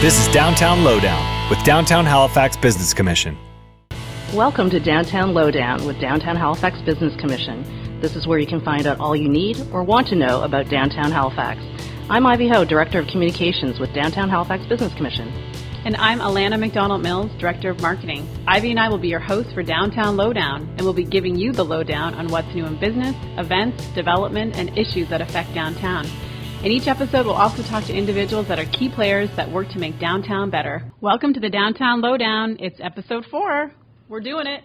This is Downtown Lowdown with Downtown Halifax Business Commission. Welcome to Downtown Lowdown with Downtown Halifax Business Commission. This is where you can find out all you need or want to know about Downtown Halifax. I'm Ivy Ho, Director of Communications with Downtown Halifax Business Commission. And I'm Alana McDonald-Mills, Director of Marketing. Ivy and I will be your hosts for Downtown Lowdown, and we'll be giving you the lowdown on what's new in business, events, development, and issues that affect downtown. In each episode, we'll also talk to individuals that are key players that work to make downtown better. Welcome to the Downtown Lowdown. It's episode 4. We're doing it.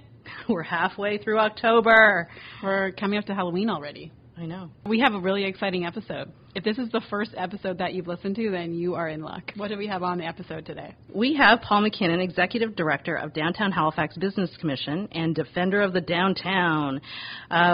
We're halfway through October. We're coming up to Halloween already. I know. We have a really exciting episode. If this is the first episode that you've listened to, then you are in luck. What do we have on the episode today? We have Paul McKinnon, Executive Director of Downtown Halifax Business Commission and Defender of the Downtown.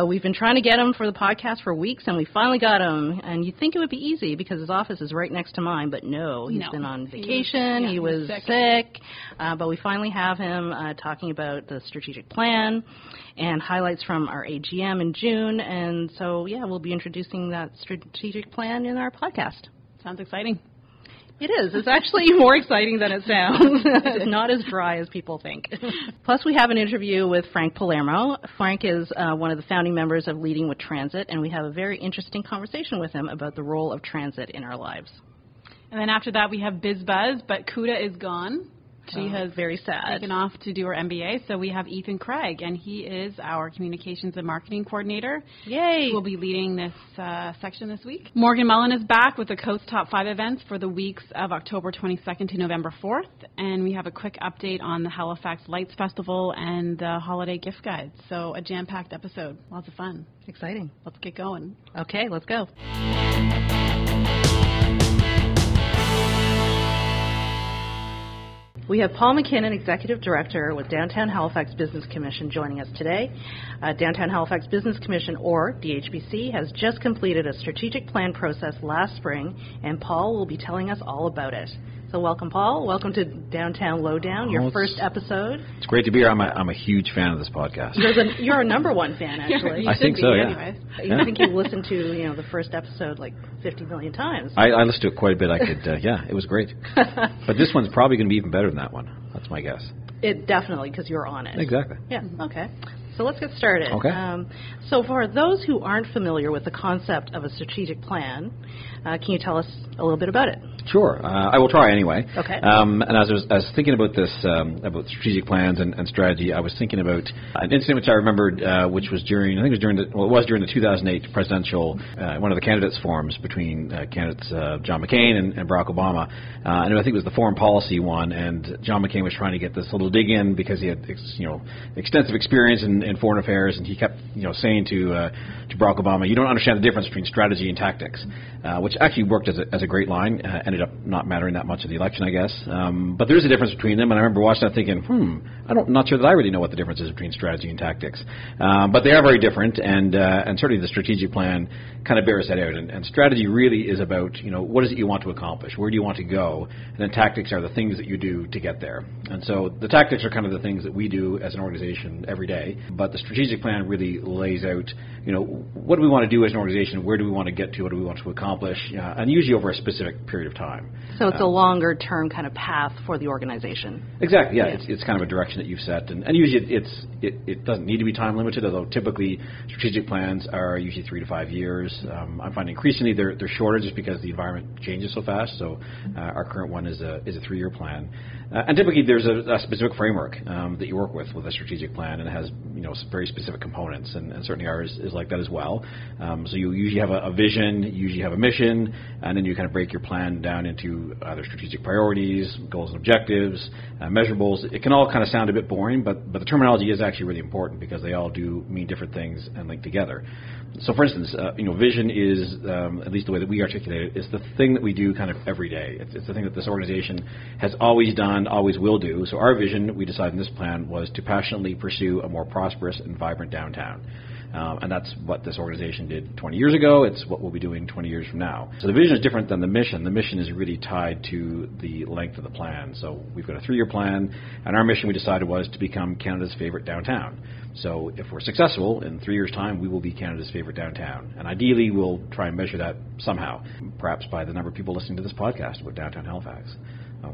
We've been trying to get him for the podcast for weeks, and we finally got him. And you'd think it would be easy because his office is right next to mine, but no. He's been on vacation. He was sick. But we finally have him talking about the strategic plan and highlights from our AGM in June. And so, we'll be introducing that strategic plan in our podcast. Sounds exciting. It is. It's actually more exciting than it sounds. It's not as dry as people think. Plus, we have an interview with Frank Palermo. Frank is one of the founding members of Leading with Transit, and we have a very interesting conversation with him about the role of transit in our lives. And then after that, we have Biz Buzz, but Kuda is gone. She has very sad taken off to do her MBA, so we have Ethan Craig, and he is our communications and marketing coordinator. Yay! We'll be leading this section this week. Morgan Mullen is back with the Coast Top 5 events for the weeks of October 22nd to November 4th, and we have a quick update on the Halifax Lights Festival and the holiday gift guide. So a jam-packed episode. Lots of fun. Exciting. Let's get going. Okay, let's go. We have Paul McKinnon, Executive Director with Downtown Halifax Business Commission, joining us today. Downtown Halifax Business Commission, or DHBC, has just completed a strategic plan process last spring, and Paul will be telling us all about it. So welcome, Paul. Welcome to Downtown Lowdown, your first episode. It's great to be here. I'm a huge fan of this podcast. You're a number one fan, actually. I think so, yeah. Think you've listened to the first episode like 50 million times. I listened to it quite a bit. I could, it was great. But this one's probably going to be even better than that one. That's my guess. It definitely, because you're on it. Exactly. Yeah, okay. So let's get started. Okay. So for those who aren't familiar with the concept of a strategic plan, can you tell us a little bit about it? Sure. I will try anyway. Okay. And as I was thinking about this, about strategic plans and strategy, I was thinking about an incident which I remembered, which was during the 2008 presidential, one of the candidates forums between candidates John McCain and Barack Obama. And I think it was the foreign policy one, and John McCain was trying to get this little dig in because he had extensive experience in foreign affairs, and he kept saying to Barack Obama, "You don't understand the difference between strategy and tactics," which actually worked as a great line. Ended up not mattering that much of the election, I guess. But there is a difference between them, and I remember watching that thinking, I'm not sure that I really know what the difference is between strategy and tactics. But they are very different, and certainly the strategic plan kind of bears that out. And strategy really is about, what is it you want to accomplish? Where do you want to go? And then tactics are the things that you do to get there. And so the tactics are kind of the things that we do as an organization every day. But the strategic plan really lays out, what do we want to do as an organization? Where do we want to get to? What do we want to accomplish? And usually over a specific period of time. So it's a longer-term kind of path for the organization. Exactly, yeah. It's kind of a direction that you've set. And usually it doesn't need to be time-limited, although typically strategic plans are usually 3 to 5 years. I find increasingly they're shorter just because the environment changes so fast. So our current one is a 3-year plan. And typically there's a specific framework that you work with a strategic plan, and it has very specific components, and certainly ours is like that as well. So you usually have a vision, you usually have a mission, and then you kind of break your plan down into either strategic priorities, goals and objectives, measurables. It can all kind of sound a bit boring, but the terminology is actually really important because they all do mean different things and link together. So, for instance, vision is, at least the way that we articulate it, is the thing that we do kind of every day. It's the thing that this organization has always done, always will do. So our vision, we decided in this plan, was to passionately pursue a more prosperous and vibrant downtown. And that's what this organization did 20 years ago. It's what we'll be doing 20 years from now. So the vision is different than the mission. The mission is really tied to the length of the plan. So we've got a 3-year plan, and our mission, we decided, was to become Canada's favorite downtown. So if we're successful, in 3 years' time, we will be Canada's favorite downtown. And ideally, we'll try and measure that somehow, perhaps by the number of people listening to this podcast about downtown Halifax.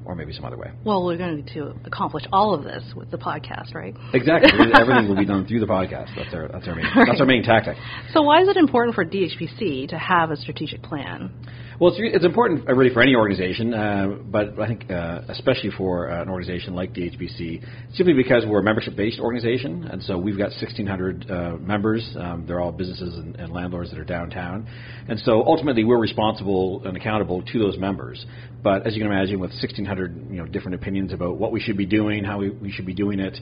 or maybe some other way. Well, we're going to need to accomplish all of this with the podcast, right? Exactly. Everything will be done through the podcast. That's our main tactic. So why is it important for DHPC to have a strategic plan? Well, it's important really for any organization, but I think especially for an organization like DHBC, simply because we're a membership-based organization, and so we've got 1,600 members. They're all businesses and landlords that are downtown. And so ultimately we're responsible and accountable to those members. But as you can imagine, with 1,600 different opinions about what we should be doing, how we should be doing it,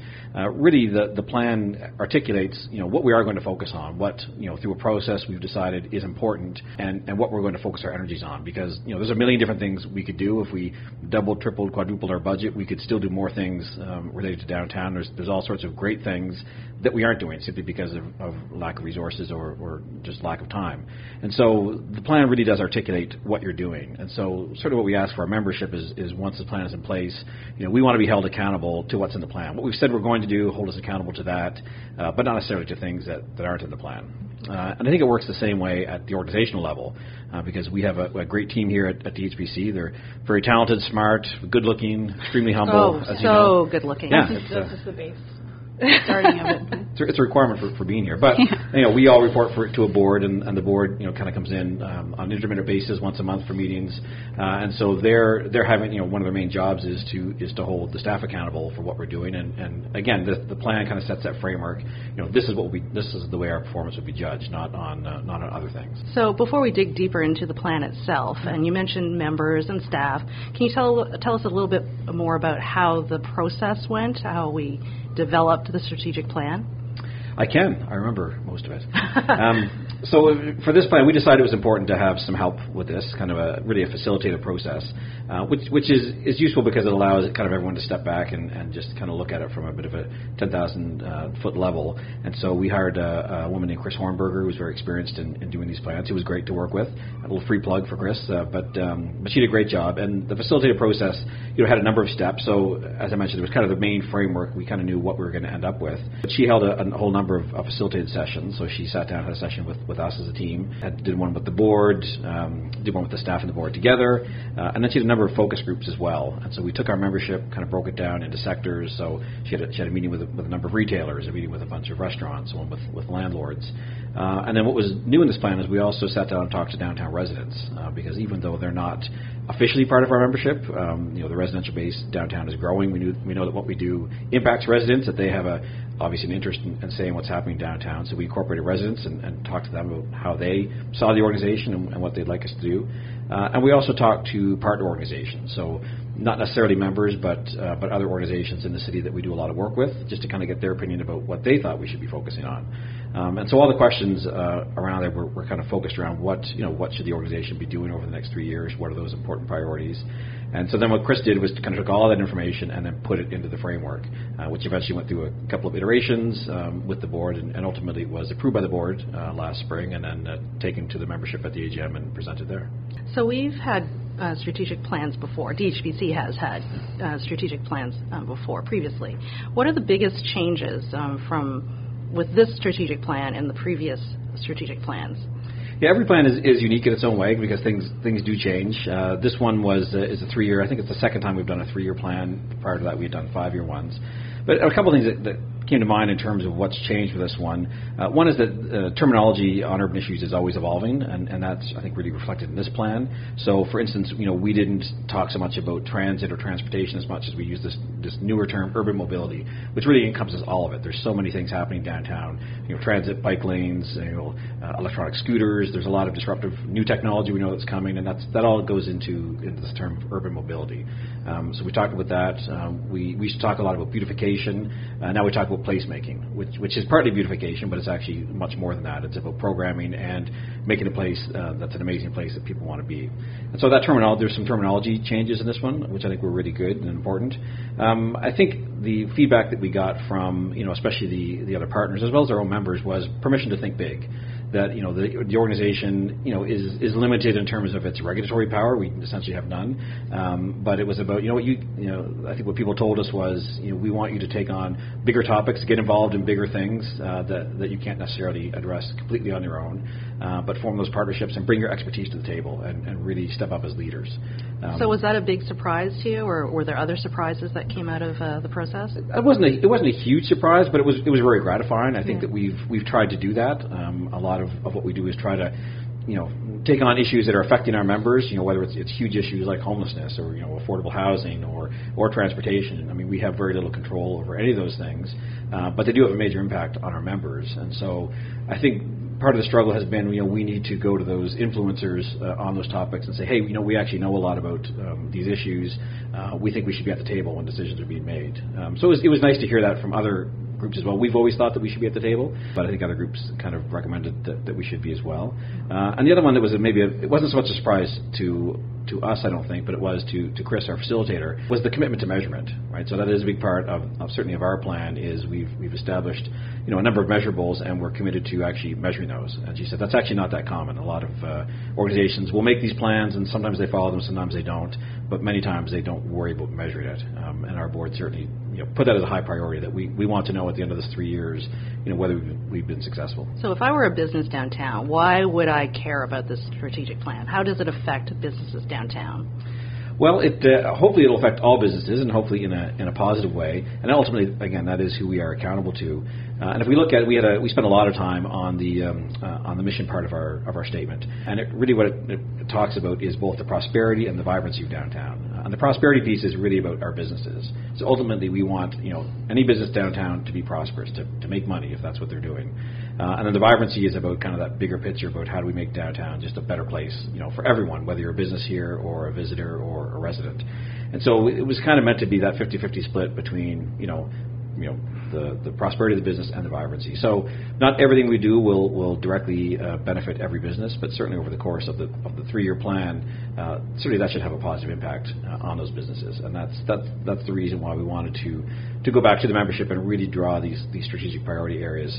really the plan articulates what we are going to focus on, what through a process we've decided is important, and what we're going to focus our energies on, because there's a million different things we could do. If we doubled, tripled, quadrupled our budget, we could still do more things related to downtown. There's all sorts of great things that we aren't doing simply because of lack of resources or just lack of time. And so the plan really does articulate what you're doing. And so sort of what we ask for our membership is once the plan is in place, we want to be held accountable to what's in the plan. What we've said we're going to do, hold us accountable to that, but not necessarily to things that aren't in the plan. And I think it works the same way at the organizational level, because we have a great team here at DHPC. They're very talented, smart, good-looking, extremely humble. Oh, so good-looking. Yeah, this is the base. Starting of it. It's a requirement for being here. But we all report to a board, and the board kind of comes in on an intermittent basis once a month for meetings. And so they're having one of their main jobs is to hold the staff accountable for what we're doing. And again, the plan kind of sets that framework. This is the way our performance would be judged, not on other things. So before we dig deeper into the plan itself, and you mentioned members and staff, can you tell us a little bit more about how the process went, how we developed the strategic plan? I can. I remember most of it. So for this plan, we decided it was important to have some help with this, kind of really a facilitative process, which is useful because it allows kind of everyone to step back and just kind of look at it from a bit of a 10,000-foot level. And so we hired a woman named Chris Hornberger, who was very experienced in doing these plans. He was great to work with. A little free plug for Chris, but she did a great job. And the facilitative process, had a number of steps. So as I mentioned, it was kind of the main framework. We kind of knew what we were going to end up with. But she held a whole number of facilitated sessions. So she sat down and had a session with us as a team. I did one with the board, did one with the staff and the board together, and then she had a number of focus groups as well. And so we took our membership, kind of broke it down into sectors. So she had a meeting with a number of retailers, a meeting with a bunch of restaurants, one with landlords. And then what was new in this plan is we also sat down and talked to downtown residents, because even though they're not officially part of our membership, the residential base downtown is growing. We know that what we do impacts residents, that they have obviously an interest in saying what's happening downtown. So we incorporated residents and talked to them about how they saw the organization and what they'd like us to do. And we also talked to partner organizations, so not necessarily members, but other organizations in the city that we do a lot of work with, just to kind of get their opinion about what they thought we should be focusing on. And so all the questions around there were kind of focused around what should the organization be doing over the next 3 years, what are those important priorities. And so then what Chris did was to kind of took all that information and then put it into the framework, which eventually went through a couple of iterations with the board, and ultimately it was approved by the board last spring, and then taken to the membership at the AGM and presented there. So we've had strategic plans before. DHPC has had strategic plans previously. What are the biggest changes with this strategic plan and the previous strategic plans? Yeah, every plan is unique in its own way because things do change. This one is a 3-year. I think it's the second time we've done a 3-year plan. Prior to that, we had done 5-year ones. But a couple of things that came to mind in terms of what's changed with this one. One is that terminology on urban issues is always evolving, and that's, I think, really reflected in this plan. So, for instance, we didn't talk so much about transit or transportation as much as we used this newer term, urban mobility, which really encompasses all of it. There's so many things happening downtown, transit, bike lanes, electronic scooters. There's a lot of disruptive new technology we know that's coming, and that all goes into this term urban mobility. So we talked about that. We used to talk a lot about beautification. Now we talk about placemaking, which is partly beautification, but it's actually much more than that. It's about programming and making a place that's an amazing place that people want to be. And so there's some terminology changes in this one, which I think were really good and important. I think the feedback that we got from, especially the other partners as well as our own members, was permission to think big. That the organization is limited in terms of its regulatory power. We essentially have none. But it was about I think what people told us was we want you to take on bigger topics, get involved in bigger things that you can't necessarily address completely on your own. but form those partnerships and bring your expertise to the table and really step up as leaders. So was that a big surprise to you, or were there other surprises that came out of the process? It wasn't a huge surprise, but it was very gratifying. I think that we've tried to do that. A lot of what we do is try to, take on issues that are affecting our members, whether it's huge issues like homelessness or, affordable housing or transportation. I mean, we have very little control over any of those things, but they do have a major impact on our members. And so I think part of the struggle has been, we need to go to those influencers on those topics and say, hey, we actually know a lot about these issues. We think we should be at the table when decisions are being made. So it was nice to hear that from other groups as well. We've always thought that we should be at the table, but I think other groups kind of recommended that we should be as well. And the other one that was it wasn't so much a surprise to us, I don't think, but it was to Chris, our facilitator, was the commitment to measurement, right? So that is a big part of certainly of our plan is we've established, a number of measurables, and we're committed to actually measuring those. And she said that's actually not that common. A lot of organizations will make these plans, and sometimes they follow them, sometimes they don't, but many times they don't worry about measuring it. And our board certainly put that as a high priority, that we want to know at the end of this 3 years, whether we've been successful. So if I were a business downtown, why would I care about this strategic plan? How does it affect businesses downtown? Well, hopefully it'll affect all businesses, and hopefully in a positive way. And ultimately, again, that is who we are accountable to. And if we look at it, we spent a lot of time on the mission part of our statement. And it, really what it talks about is both the prosperity and the vibrancy of downtown. And the prosperity piece is really about our businesses. So ultimately, we want any business downtown to be prosperous, to make money if that's what they're doing. And then the vibrancy is about kind of that bigger picture about how do we make downtown just a better place, for everyone, whether you're a business here or a visitor or a resident. And so it was kind of meant to be that 50-50 split between the prosperity of the business and the vibrancy. So not everything we do will directly benefit every business, but certainly over the course of the 3-year plan, certainly that should have a positive impact on those businesses. And that's the reason why we wanted to go back to the membership and really draw these strategic priority areas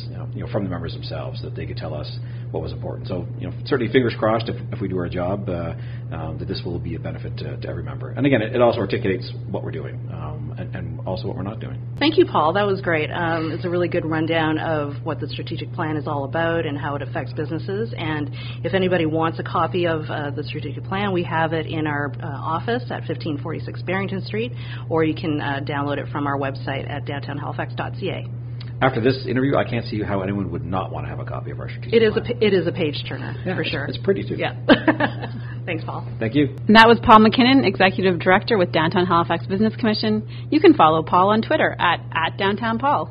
from the members themselves, that they could tell us what was important. So certainly fingers crossed if we do our job that this will be a benefit to every member. And again, it also articulates what we're doing and also what we're not doing. Thank you, Paul. That was great. It's a really good rundown of what the strategic plan is all about and how it affects businesses. And if anybody wants a copy of the strategic plan, we have it in our office at 1546 Barrington Street, or you can download it from our website at downtownhalifax.ca. After this interview, I can't see how anyone would not want to have a copy of our strategic plan. It is a page-turner, for sure. It's pretty, too. Yeah. Thanks, Paul. Thank you. And that was Paul McKinnon, Executive Director with Downtown Halifax Business Commission. You can follow Paul on Twitter at @DowntownPaul.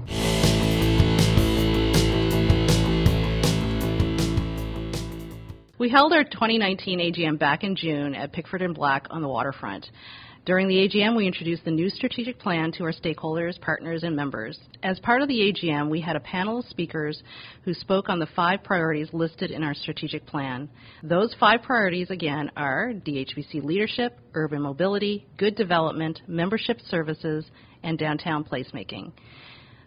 We held our 2019 AGM back in June at Pickford & Black on the waterfront. During the AGM, we introduced the new strategic plan to our stakeholders, partners, and members. As part of the AGM, we had a panel of speakers who spoke on the 5 priorities listed in our strategic plan. Those 5 priorities, again, are DHBC leadership, urban mobility, good development, membership services, and downtown placemaking.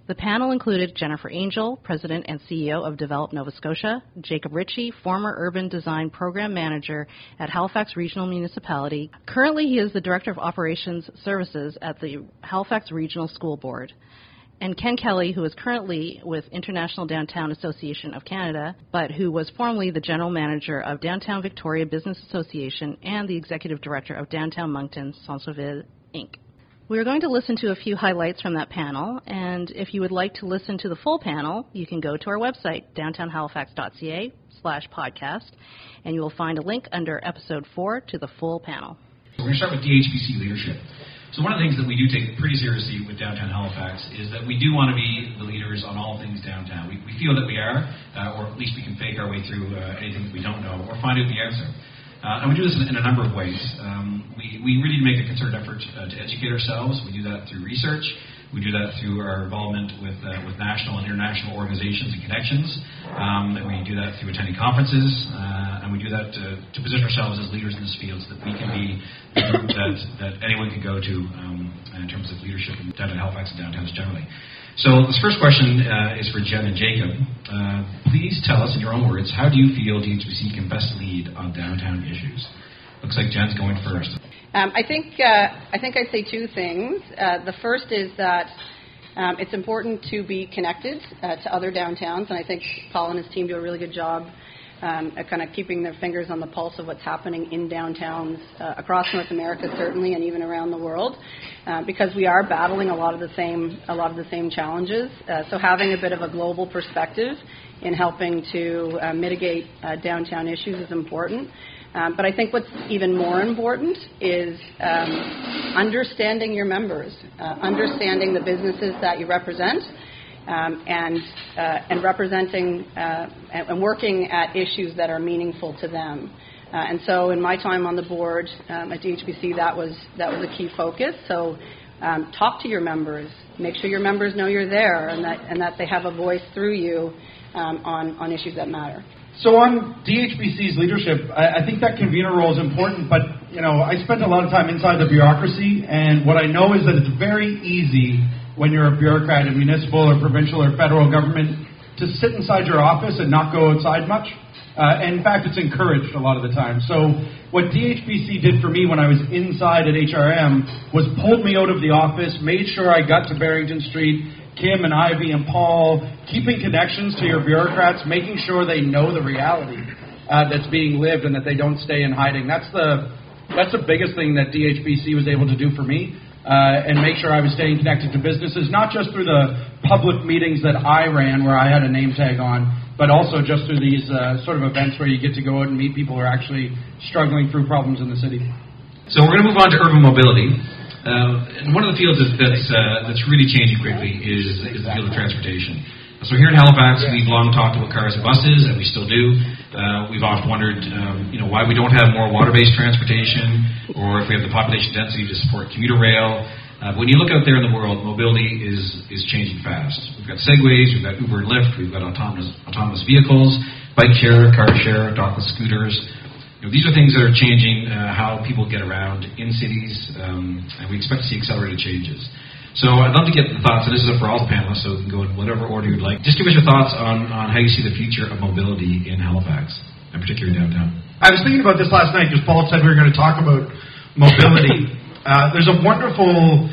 The panel included Jennifer Angel, President and CEO of Develop Nova Scotia, Jacob Ritchie, former Urban Design Program Manager at Halifax Regional Municipality. Currently, he is the Director of Operations Services at the Halifax Regional School Board. And Ken Kelly, who is currently with International Downtown Association of Canada, but who was formerly the General Manager of Downtown Victoria Business Association and the Executive Director of Downtown Moncton, Sansoville, Inc. We're going to listen to a few highlights from that panel, and if you would like to listen to the full panel, you can go to our website, downtownhalifax.ca/podcast, and you will find a link under episode 4 to the full panel. We're going to start with DHBC leadership. So one of the things that we do take pretty seriously with Downtown Halifax is that we do want to be the leaders on all things downtown. We feel that we are, or at least we can fake our way through anything that we don't know, or find out the answer. And we do this in a number of ways. We really make a concerted effort to educate ourselves. We do that through research. We do that through our involvement with national and international organizations and connections. And we do that through attending conferences. And we do that to position ourselves as leaders in this field so that we can be the group that anyone can go to in terms of leadership in downtown Halifax and downtowns generally. So this first question is for Jen and Jacob. Please tell us, in your own words, how do you feel DHBC can best lead on downtown issues? Looks like Jen's going first. I think I'd say 2 things. The first is that it's important to be connected to other downtowns, and I think Paul and his team do a really good job kind of keeping their fingers on the pulse of what's happening in downtowns across North America, certainly, and even around the world, because we are battling a lot of the same challenges. So having a bit of a global perspective in helping to mitigate downtown issues is important. But I think what's even more important is understanding your members, understanding the businesses that you represent, and representing and working at issues that are meaningful to them. And so, in my time on the board at DHBC, that was a key focus. So, talk to your members, make sure your members know you're there, and that they have a voice through you on issues that matter. So on DHBC's leadership, I think that convener role is important, but I spent a lot of time inside the bureaucracy, and what I know is that it's very easy when you're a bureaucrat in municipal or provincial or federal government to sit inside your office and not go outside much. In fact, it's encouraged a lot of the time. So what DHBC did for me when I was inside at HRM was pulled me out of the office, made sure I got to Barrington Street, Kim and Ivy and Paul, keeping connections to your bureaucrats, making sure they know the reality that's being lived and that they don't stay in hiding. That's the biggest thing that DHBC was able to do for me, and make sure I was staying connected to businesses, not just through the public meetings that I ran where I had a name tag on, but also just through these sort of events where you get to go out and meet people who are actually struggling through problems in the city. So we're going to move on to urban mobility. And one of the fields that's really changing quickly is the field of transportation. So here in Halifax, we've long talked about cars and buses, and we still do. We've often wondered, why we don't have more water-based transportation, or if we have the population density to support commuter rail. When you look out there in the world, mobility is changing fast. We've got Segways, we've got Uber and Lyft, we've got autonomous vehicles, bike share, car share, dockless scooters. These are things that are changing how people get around in cities, and we expect to see accelerated changes. So I'd love to get the thoughts, and this is for all the panelists, so we can go in whatever order you'd like. Just give us your thoughts on how you see the future of mobility in Halifax, and particularly downtown. I was thinking about this last night because Paul said we were going to talk about mobility. There's a wonderful,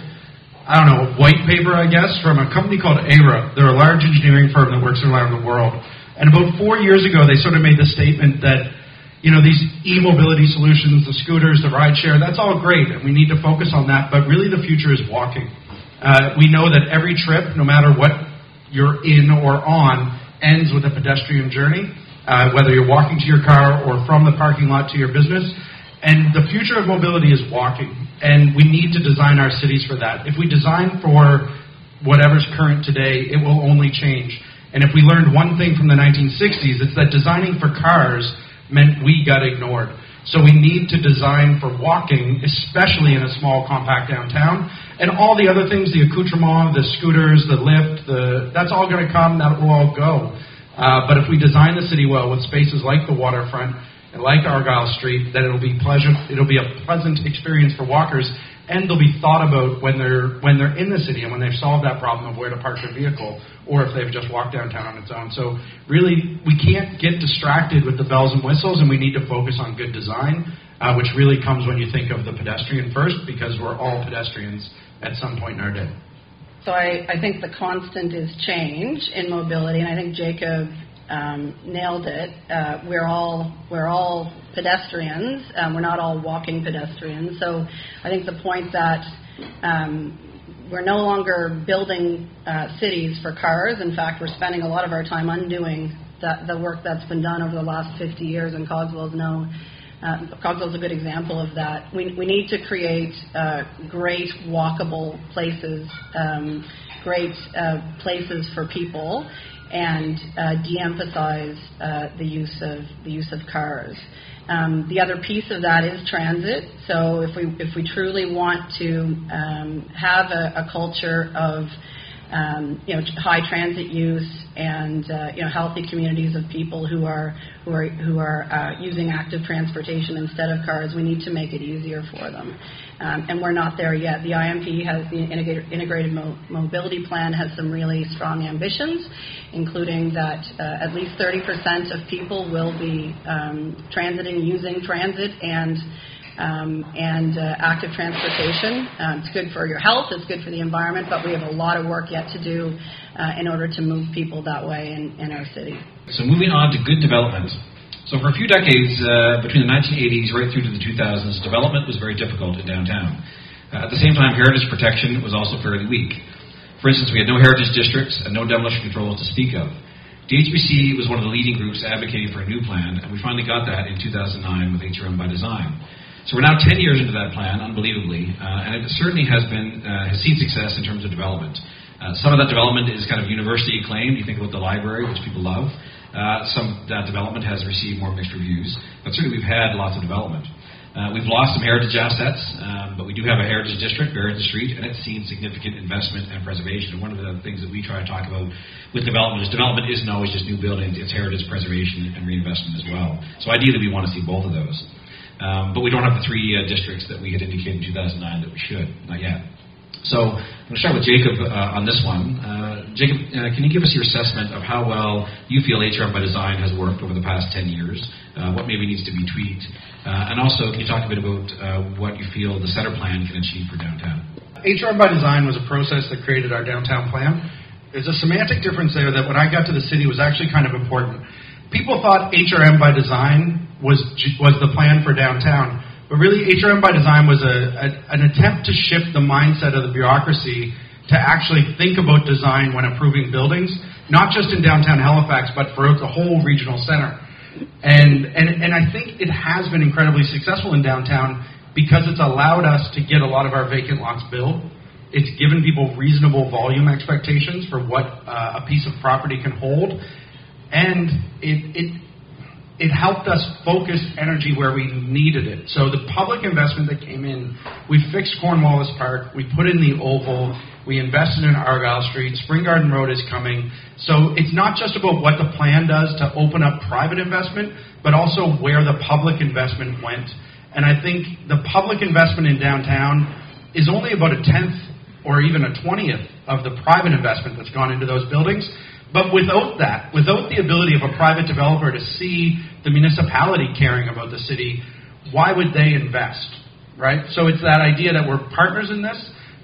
white paper, I guess, from a company called ARA. They're a large engineering firm that works around the world. And about 4 years ago, they sort of made the statement that these e-mobility solutions, the scooters, the rideshare, that's all great, and we need to focus on that, but really the future is walking. We know that every trip, no matter what you're in or on, ends with a pedestrian journey, whether you're walking to your car or from the parking lot to your business. And the future of mobility is walking, and we need to design our cities for that. If we design for whatever's current today, it will only change. And if we learned one thing from the 1960s, it's that designing for cars meant we got ignored. So we need to design for walking, especially in a small, compact downtown. And all the other things, the accoutrement, the scooters, the lift, that's all going to come, that will all go. But if we design the city well with spaces like the waterfront and like Argyle Street, then it'll be a pleasant experience for walkers, and they'll be thought about when they're in the city and when they've solved that problem of where to park their vehicle, or if they've just walked downtown on its own. So really, we can't get distracted with the bells and whistles, and we need to focus on good design, which really comes when you think of the pedestrian first, because we're all pedestrians at some point in our day. So I think the constant is change in mobility, and I think Jacob nailed it. We're all pedestrians. We're not all walking pedestrians. So I think the point that we're no longer building cities for cars. In fact, we're spending a lot of our time undoing the work that's been done over the last 50 years, and Cogswell's a good example of that. We need to create great walkable places, great places for people, and de-emphasize the use of cars. The other piece of that is transit. So if we truly want to have a culture of high transit use and healthy communities of people who are using active transportation instead of cars, we need to make it easier for them. And we're not there yet. The IMP has the Integrated Mobility Plan has some really strong ambitions, including that at least 30% of people will be transiting, using transit and active transportation. It's good for your health, it's good for the environment, but we have a lot of work yet to do in order to move people that way in our city. So moving on to good development. So for a few decades, between the 1980s right through to the 2000s, development was very difficult in downtown. At the same time, heritage protection was also fairly weak. For instance, we had no heritage districts and no demolition controls to speak of. DHBC was one of the leading groups advocating for a new plan, and we finally got that in 2009 with HRM by Design. So we're now 10 years into that plan, unbelievably, and it certainly has seen success in terms of development. Some of that development is kind of university acclaimed. You think about the library, which people love. Some of that development has received more mixed reviews, but certainly we've had lots of development. We've lost some heritage assets, but we do have a heritage district, Barrington Street, and it's seen significant investment and preservation. And one of the things that we try to talk about with development isn't always just new buildings, it's heritage preservation and reinvestment as well. So ideally we want to see both of those. But we don't have the three districts that we had indicated in 2009 that we should, not yet. So I'm going to start with Jacob on this one. Jacob, can you give us your assessment of how well you feel HRM by Design has worked over the past 10 years? What maybe needs to be tweaked? And also, can you talk a bit about what you feel the Center Plan can achieve for downtown? HRM by Design was a process that created our downtown plan. There's a semantic difference there that when I got to the city was actually kind of important. People thought HRM by Design was the plan for downtown. But really, HRM by Design was an attempt to shift the mindset of the bureaucracy to actually think about design when approving buildings, not just in downtown Halifax, but throughout the whole regional center. And I think it has been incredibly successful in downtown because it's allowed us to get a lot of our vacant lots built. It's given people reasonable volume expectations for what a piece of property can hold. And it helped us focus energy where we needed it. So the public investment that came in, we fixed Cornwallis Park, we put in the Oval, we invested in Argyle Street, Spring Garden Road is coming. So it's not just about what the plan does to open up private investment, but also where the public investment went. And I think the public investment in downtown is only about a 10th or even a 20th of the private investment that's gone into those buildings. But without that, without the ability of a private developer to see the municipality caring about the city, why would they invest, right? So it's that idea that we're partners in this.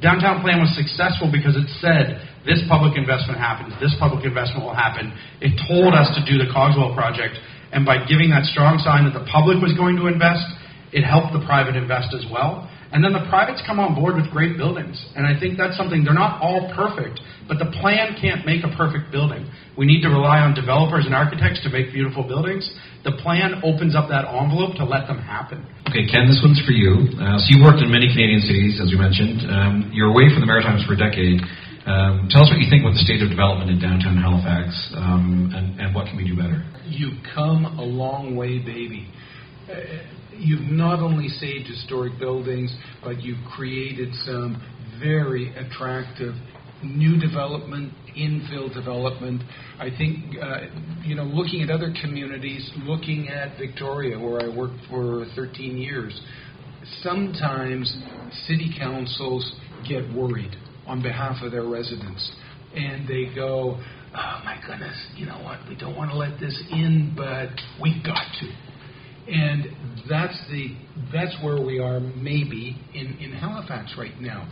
Downtown Plan was successful because it said, this public investment happens, this public investment will happen. It told us to do the Cogswell project, and by giving that strong sign that the public was going to invest, it helped the private invest as well. And then the privates come on board with great buildings. And I think that's something, they're not all perfect, but the plan can't make a perfect building. We need to rely on developers and architects to make beautiful buildings. The plan opens up that envelope to let them happen. Okay, Ken, this one's for you. So you worked in many Canadian cities, as we mentioned. You're away from the Maritimes for a decade. Tell us what you think about the state of development in downtown Halifax and what can we do better? You've come a long way, baby. You've not only saved historic buildings, but you've created some very attractive new development, infill development. I think, looking at other communities, looking at Victoria, where I worked for 13 years, sometimes city councils get worried on behalf of their residents. And they go, oh my goodness, you know what, we don't want to let this in, but we've got to. And that's where we are maybe in Halifax right now.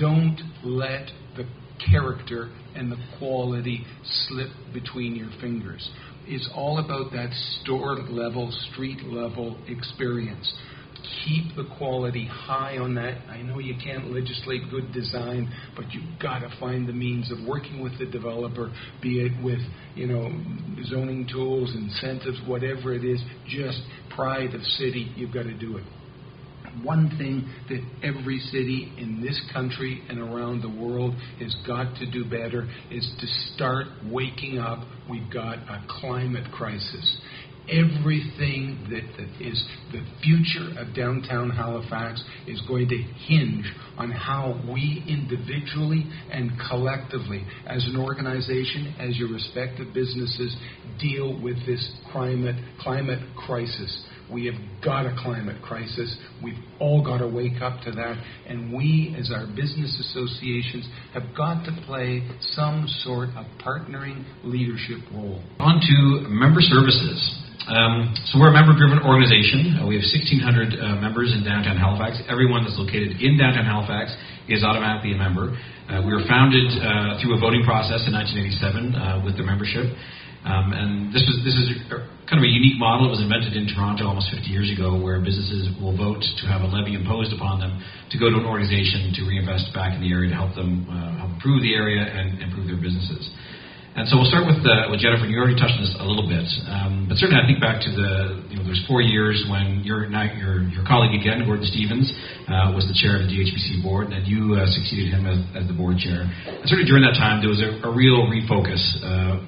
Don't let the character and the quality slip between your fingers. It's all about that store level, street level experience. Keep the quality high on that. I know you can't legislate good design, but you've got to find the means of working with the developer, be it with, zoning tools, incentives, whatever it is, just pride of city, you've got to do it. One thing that every city in this country and around the world has got to do better is to start waking up. We've got a climate crisis. Everything that is the future of downtown Halifax is going to hinge on how we individually and collectively, as an organization, as your respective businesses, deal with this climate crisis. We have got a climate crisis. We've all got to wake up to that. And we, as our business associations, have got to play some sort of partnering leadership role. On to member services. So we're a member-driven organization. We have 1,600 members in downtown Halifax. Everyone that's located in downtown Halifax is automatically a member. We were founded through a voting process in 1987 with the membership. And this is kind of a unique model. It was invented in Toronto almost 50 years ago, where businesses will vote to have a levy imposed upon them to go to an organization to reinvest back in the area to help them improve the area and improve their businesses. And so we'll start with Jennifer. You already touched on this a little bit, but certainly I think back to there's 4 years when your colleague again, Gordon Stevens, was the chair of the DHBC board, and then you succeeded him as the board chair. And certainly during that time, there was a real refocus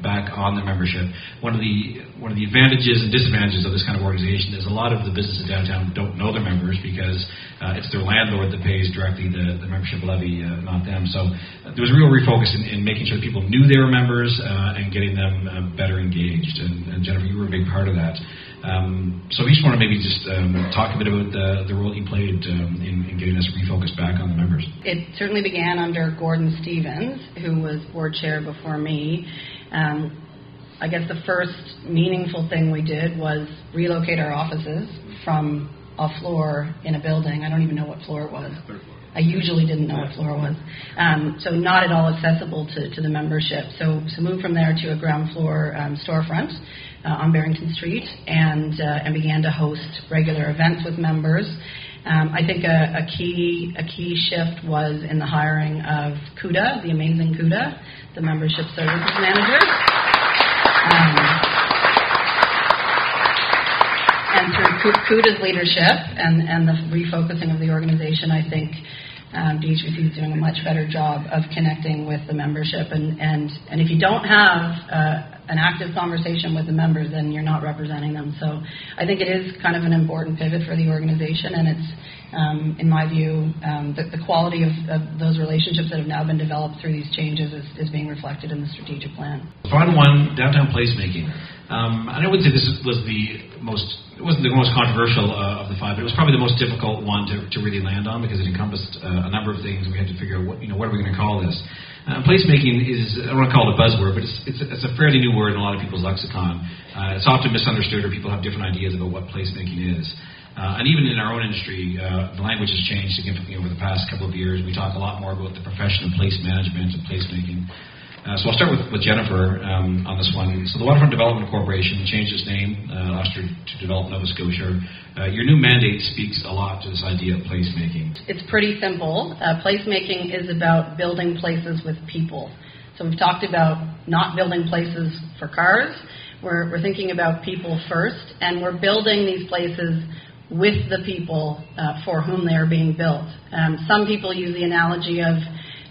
back on the membership. One of the advantages and disadvantages of this kind of organization is a lot of the businesses downtown don't know their members because it's their landlord that pays directly the membership levy, not them. So there was a real refocus in making sure that people knew they were members. And getting them better engaged, and Jennifer, you were a big part of that. So we just want to maybe just talk a bit about the role you played in getting us refocused back on the members. It certainly began under Gordon Stevens, who was board chair before me. I guess the first meaningful thing we did was relocate our offices from a floor in a building. I don't even know what floor it was. Third floor. I usually didn't know what floor was. So not at all accessible to the membership. So moved from there to a ground floor storefront on Barrington Street and began to host regular events with members. I think a key shift was in the hiring of CUDA, the amazing CUDA, the Membership Services Manager. And through CUDA's leadership and the refocusing of the organization, I think DHBC is doing a much better job of connecting with the membership. And if you don't have an active conversation with the members, then you're not representing them. So I think it is kind of an important pivot for the organization, and it's, in my view, the quality of those relationships that have now been developed through these changes is being reflected in the strategic plan. Final one, downtown placemaking. And I would say this was it wasn't the most controversial of the five, but it was probably the most difficult one to really land on because it encompassed a number of things. We had to figure out what are we going to call this. Placemaking is, I don't want to call it a buzzword, but it's a fairly new word in a lot of people's lexicon. It's often misunderstood, or people have different ideas about what placemaking is. And even in our own industry, the language has changed significantly over the past couple of years. We talk a lot more about the profession of place management and placemaking. So I'll start with Jennifer on this one. So the Waterfront Development Corporation changed its name last year to Develop Nova Scotia. Your new mandate speaks a lot to this idea of placemaking. It's pretty simple. Placemaking is about building places with people. So we've talked about not building places for cars. We're thinking about people first, and we're building these places with the people for whom they are being built. Some people use the analogy of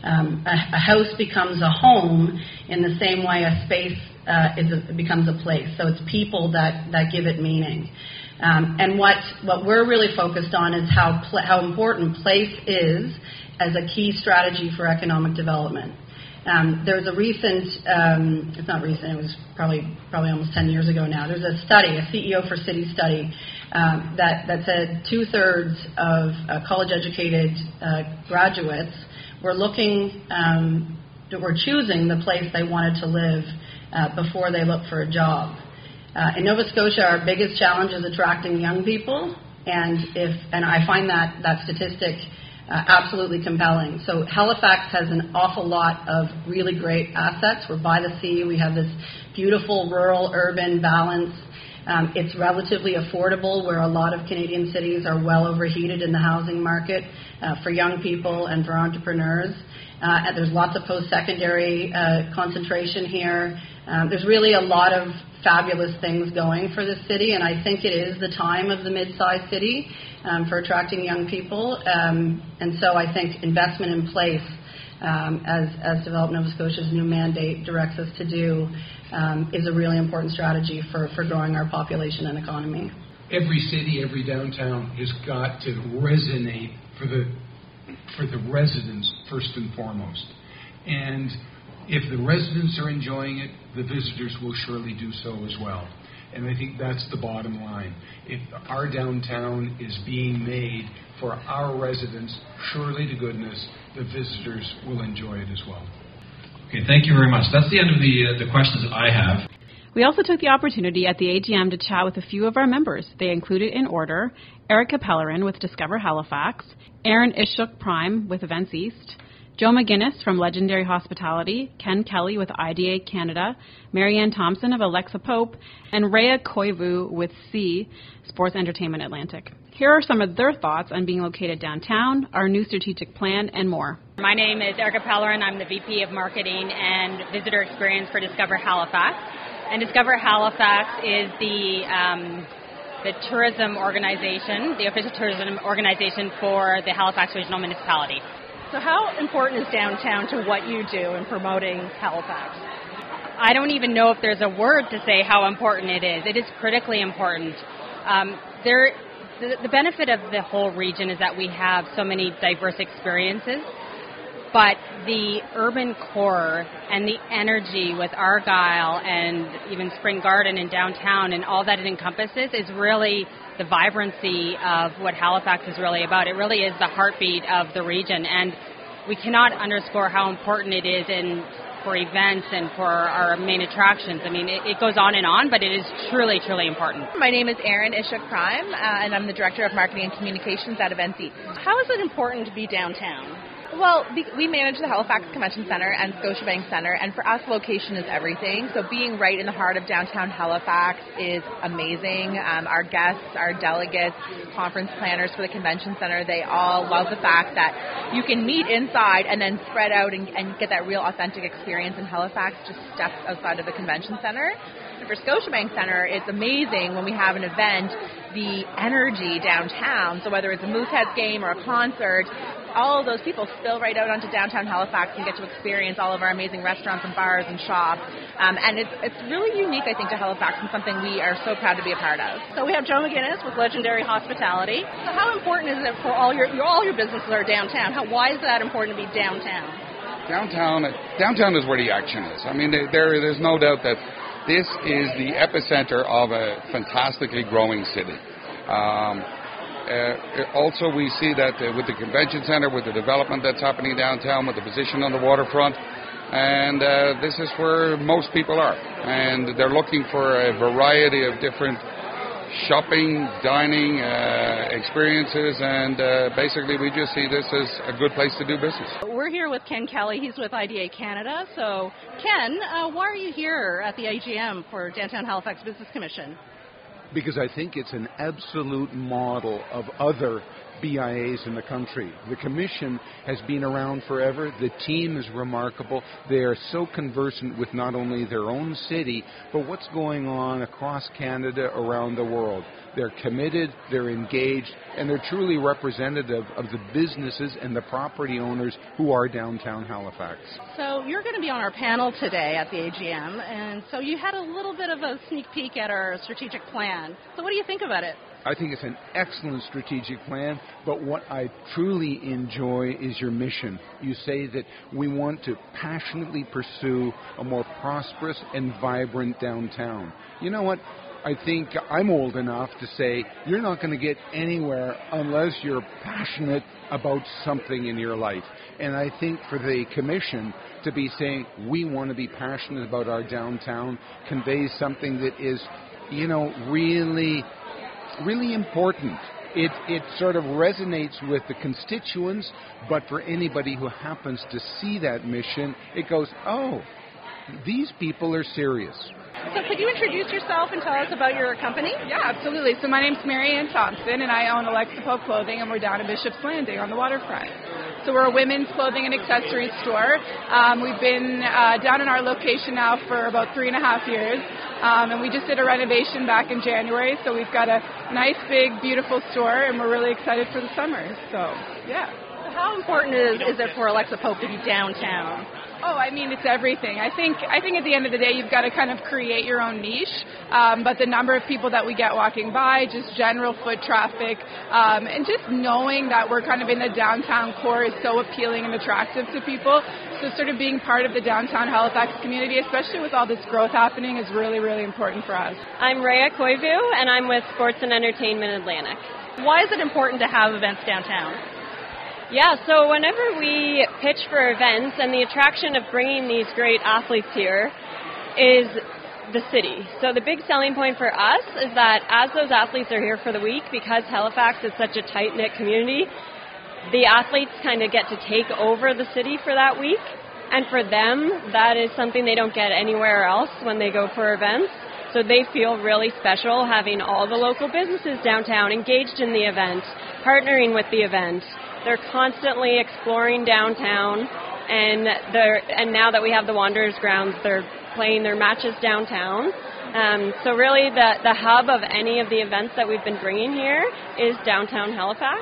a house becomes a home in the same way a space becomes a place. So it's people that give it meaning. And what we're really focused on is how important place is as a key strategy for economic development. There's a recent, it's not recent, it was probably almost 10 years ago now, there's a study, a CEO for City study, that said two-thirds of college-educated graduates were choosing the place they wanted to live before they looked for a job. In Nova Scotia, our biggest challenge is attracting young people, and I find that statistic absolutely compelling. So Halifax has an awful lot of really great assets. We're by the sea. We have this beautiful rural-urban balance. It's relatively affordable, where a lot of Canadian cities are well overheated in the housing market for young people and for entrepreneurs. And there's lots of post-secondary concentration here. There's really a lot of fabulous things going for this city, and I think it is the time of the mid-sized city for attracting young people. And so I think investment in place, as Develop Nova Scotia's new mandate directs us to do, is a really important strategy for growing our population and economy. Every city, every downtown has got to resonate for the residents first and foremost. And if the residents are enjoying it, the visitors will surely do so as well. And I think that's the bottom line. If our downtown is being made for our residents, surely to goodness, the visitors will enjoy it as well. Okay, thank you very much. That's the end of the questions I have. We also took the opportunity at the AGM to chat with a few of our members. They included, in order, Erica Pellerin with Discover Halifax, Aaron Ishuk Prime with Events East, Joe McGuinness from Legendary Hospitality, Ken Kelly with IDA Canada, Marianne Thompson of Alexa Pope, and Rhea Koivu with C Sports Entertainment Atlantic. Here are some of their thoughts on being located downtown, our new strategic plan, and more. My name is Erica Peller, and I'm the VP of Marketing and Visitor Experience for Discover Halifax. And Discover Halifax is the tourism organization, the official tourism organization for the Halifax Regional Municipality. So how important is downtown to what you do in promoting Halifax? I don't even know if there's a word to say how important it is. It is critically important. The benefit of the whole region is that we have so many diverse experiences, but the urban core and the energy with Argyle and even Spring Garden and downtown and all that it encompasses is really the vibrancy of what Halifax is really about. It really is the heartbeat of the region, and we cannot underscore how important it is for events and for our main attractions. I mean, it goes on and on, but it is truly, truly important. My name is Erin Ishuk Prime, and I'm the Director of Marketing and Communications at Eventseat. How is it important to be downtown? Well, we manage the Halifax Convention Centre and Scotiabank Centre, and for us, location is everything. So being right in the heart of downtown Halifax is amazing. Our guests, our delegates, conference planners for the Convention Centre, they all love the fact that you can meet inside and then spread out and get that real authentic experience in Halifax, just steps outside of the Convention Centre. For Scotiabank Centre, it's amazing when we have an event, the energy downtown. So whether it's a Mooseheads game or a concert, all of those people spill right out onto downtown Halifax and get to experience all of our amazing restaurants and bars and shops. And it's really unique, I think, to Halifax and something we are so proud to be a part of. So we have Joe McGuinness with Legendary Hospitality. So how important is it for all your businesses are downtown? Why is that important to be downtown? Downtown is where the action is. I mean, there's no doubt that this is the epicenter of a fantastically growing city. Also, we see that with the Convention Centre, with the development that's happening downtown, with the position on the waterfront, and this is where most people are. And they're looking for a variety of different shopping, dining experiences, and basically we just see this as a good place to do business. We're here with Ken Kelly. He's with IDA Canada. So, Ken, why are you here at the AGM for Downtown Halifax Business Commission? Because I think it's an absolute model of other BIAs in the country. The commission has been around forever. The team is remarkable. They are so conversant with not only their own city, but what's going on across Canada, around the world. They're committed, they're engaged, and they're truly representative of the businesses and the property owners who are downtown Halifax. So you're going to be on our panel today at the AGM, and so you had a little bit of a sneak peek at our strategic plan. So what do you think about it? I think it's an excellent strategic plan, but what I truly enjoy is your mission. You say that we want to passionately pursue a more prosperous and vibrant downtown. You know what? I think I'm old enough to say you're not going to get anywhere unless you're passionate about something in your life. And I think for the commission to be saying we want to be passionate about our downtown conveys something that is, you know, really, really important. It sort of resonates with the constituents, but for anybody who happens to see that mission, it goes, oh, these people are serious. So could you introduce yourself and tell us about your company? Yeah, absolutely. So my name's Mary Ann Thompson, and I own Alexa Pope Clothing, and we're down in Bishop's Landing on the waterfront. So we're a women's clothing and accessories store. We've been down in our location now for about 3.5 years, and we just did a renovation back in January, so we've got a nice, big, beautiful store, and we're really excited for the summer. So, yeah. So how important is it for Alexa Pope to be downtown? Oh, I mean, it's everything. I think at the end of the day, you've got to kind of create your own niche. But the number of people that we get walking by, just general foot traffic, and just knowing that we're kind of in the downtown core is so appealing and attractive to people. So sort of being part of the downtown Halifax community, especially with all this growth happening, is really, really important for us. I'm Rhea Koivu, and I'm with Sports and Entertainment Atlantic. Why is it important to have events downtown? Yeah, so whenever we pitch for events, and the attraction of bringing these great athletes here is the city. So the big selling point for us is that as those athletes are here for the week, because Halifax is such a tight-knit community, the athletes kind of get to take over the city for that week. And for them, that is something they don't get anywhere else when they go for events. So they feel really special having all the local businesses downtown engaged in the event, partnering with the event. They're constantly exploring downtown, and now that we have the Wanderers grounds, they're playing their matches downtown. So really the hub of any of the events that we've been bringing here is downtown Halifax.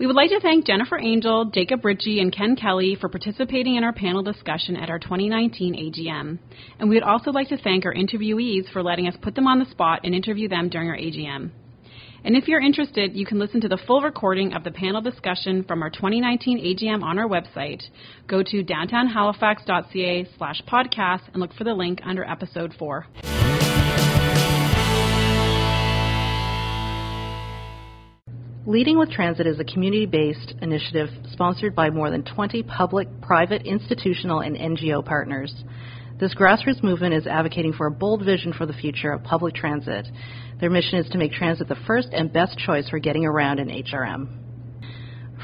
We would like to thank Jennifer Angel, Jacob Ritchie, and Ken Kelly for participating in our panel discussion at our 2019 AGM. And we would also like to thank our interviewees for letting us put them on the spot and interview them during our AGM. And if you're interested, you can listen to the full recording of the panel discussion from our 2019 AGM on our website. Go to downtownhalifax.ca/podcast and look for the link under episode 4. Leading with Transit is a community-based initiative sponsored by more than 20 public, private, institutional, and NGO partners. This grassroots movement is advocating for a bold vision for the future of public transit. Their mission is to make transit the first and best choice for getting around in HRM.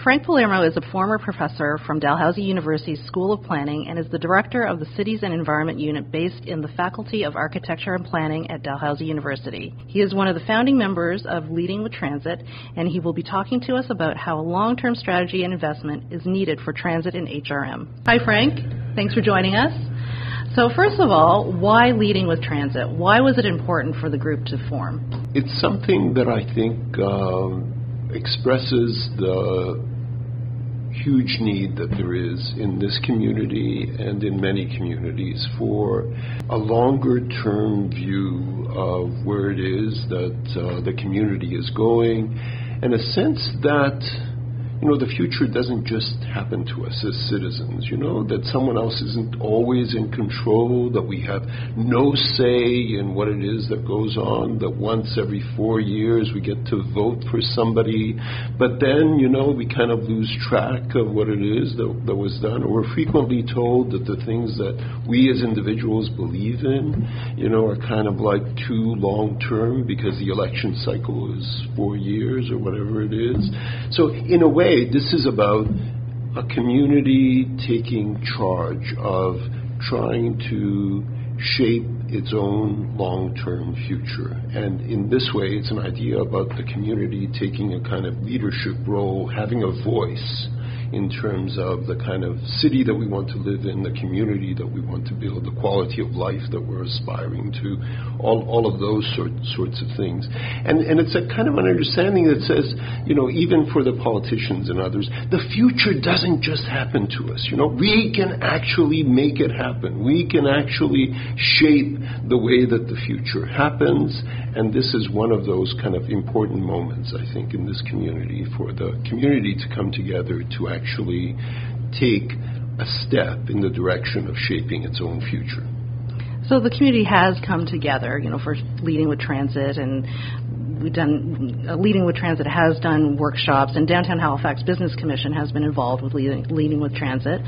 Frank Palermo is a former professor from Dalhousie University's School of Planning and is the director of the Cities and Environment Unit based in the Faculty of Architecture and Planning at Dalhousie University. He is one of the founding members of Leading with Transit, and he will be talking to us about how a long-term strategy and investment is needed for transit in HRM. Hi, Frank. Thanks for joining us. So first of all, why Leading with Transit? Why was it important for the group to form? It's something that I think expresses the huge need that there is in this community and in many communities for a longer-term view of where it is that the community is going, and a sense that, you know, the future doesn't just happen to us as citizens, you know, that someone else isn't always in control, that we have no say in what it is that goes on, that once every 4 years we get to vote for somebody, but then, you know, we kind of lose track of what it is that was done, or we're frequently told that the things that we as individuals believe in, you know, are kind of like too long-term because the election cycle is 4 years or whatever it is. So in a way, this is about a community taking charge of trying to shape its own long-term future. And in this way, it's an idea about the community taking a kind of leadership role, having a voice in terms of the kind of city that we want to live in, the community that we want to build, the quality of life that we're aspiring to, all of those sorts of things. And it's a kind of an understanding that says, you know, even for the politicians and others, the future doesn't just happen to us. You know, we can actually make it happen. We can actually shape the way that the future happens. And this is one of those kind of important moments, I think, in this community, for the community to come together to actually take a step in the direction of shaping its own future. So the community has come together, you know, for Leading with Transit, and we've done Leading with Transit has done workshops, and Downtown Halifax Business Commission has been involved with Leading with Transit.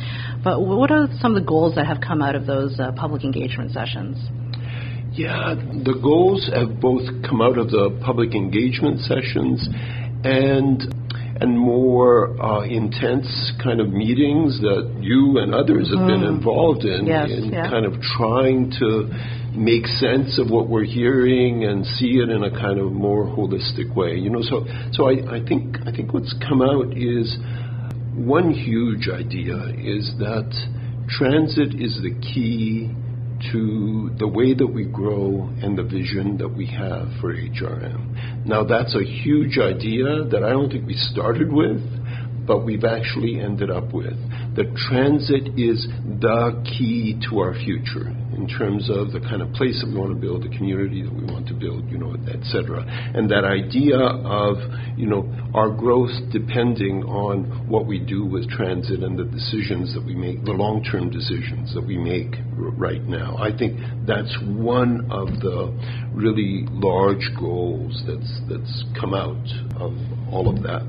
But what are some of the goals that have come out of those public engagement sessions? Yeah, the goals have both come out of the public engagement sessions and more intense kind of meetings that you and others have been involved in, kind of trying to make sense of what we're hearing and see it in a kind of more holistic way. You know, so I think what's come out is one huge idea is that transit is the key to the way that we grow and the vision that we have for HRM. Now, that's a huge idea that I don't think we started with, but we've actually ended up with. That transit is the key to our future in terms of the kind of place that we want to build, the community that we want to build, you know, et cetera. And that idea of, you know, our growth depending on what we do with transit and the decisions that we make, the long-term decisions that we make right now. I think that's one of the really large goals that's come out of all of that.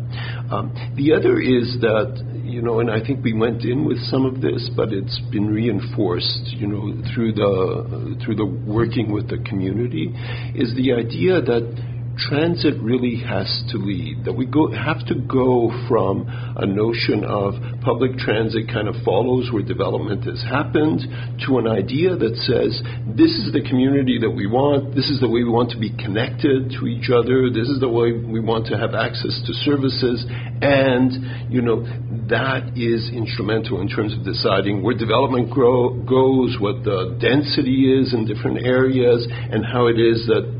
The other is that, you know, and I think we went in with some of this, but it's been reinforced, you know, through the working with the community, is the idea that transit really has to lead, that we have to go from a notion of public transit kind of follows where development has happened to an idea that says this is the community that we want, this is the way we want to be connected to each other, this is the way we want to have access to services, and, you know, that is instrumental in terms of deciding where development goes, what the density is in different areas, and how it is that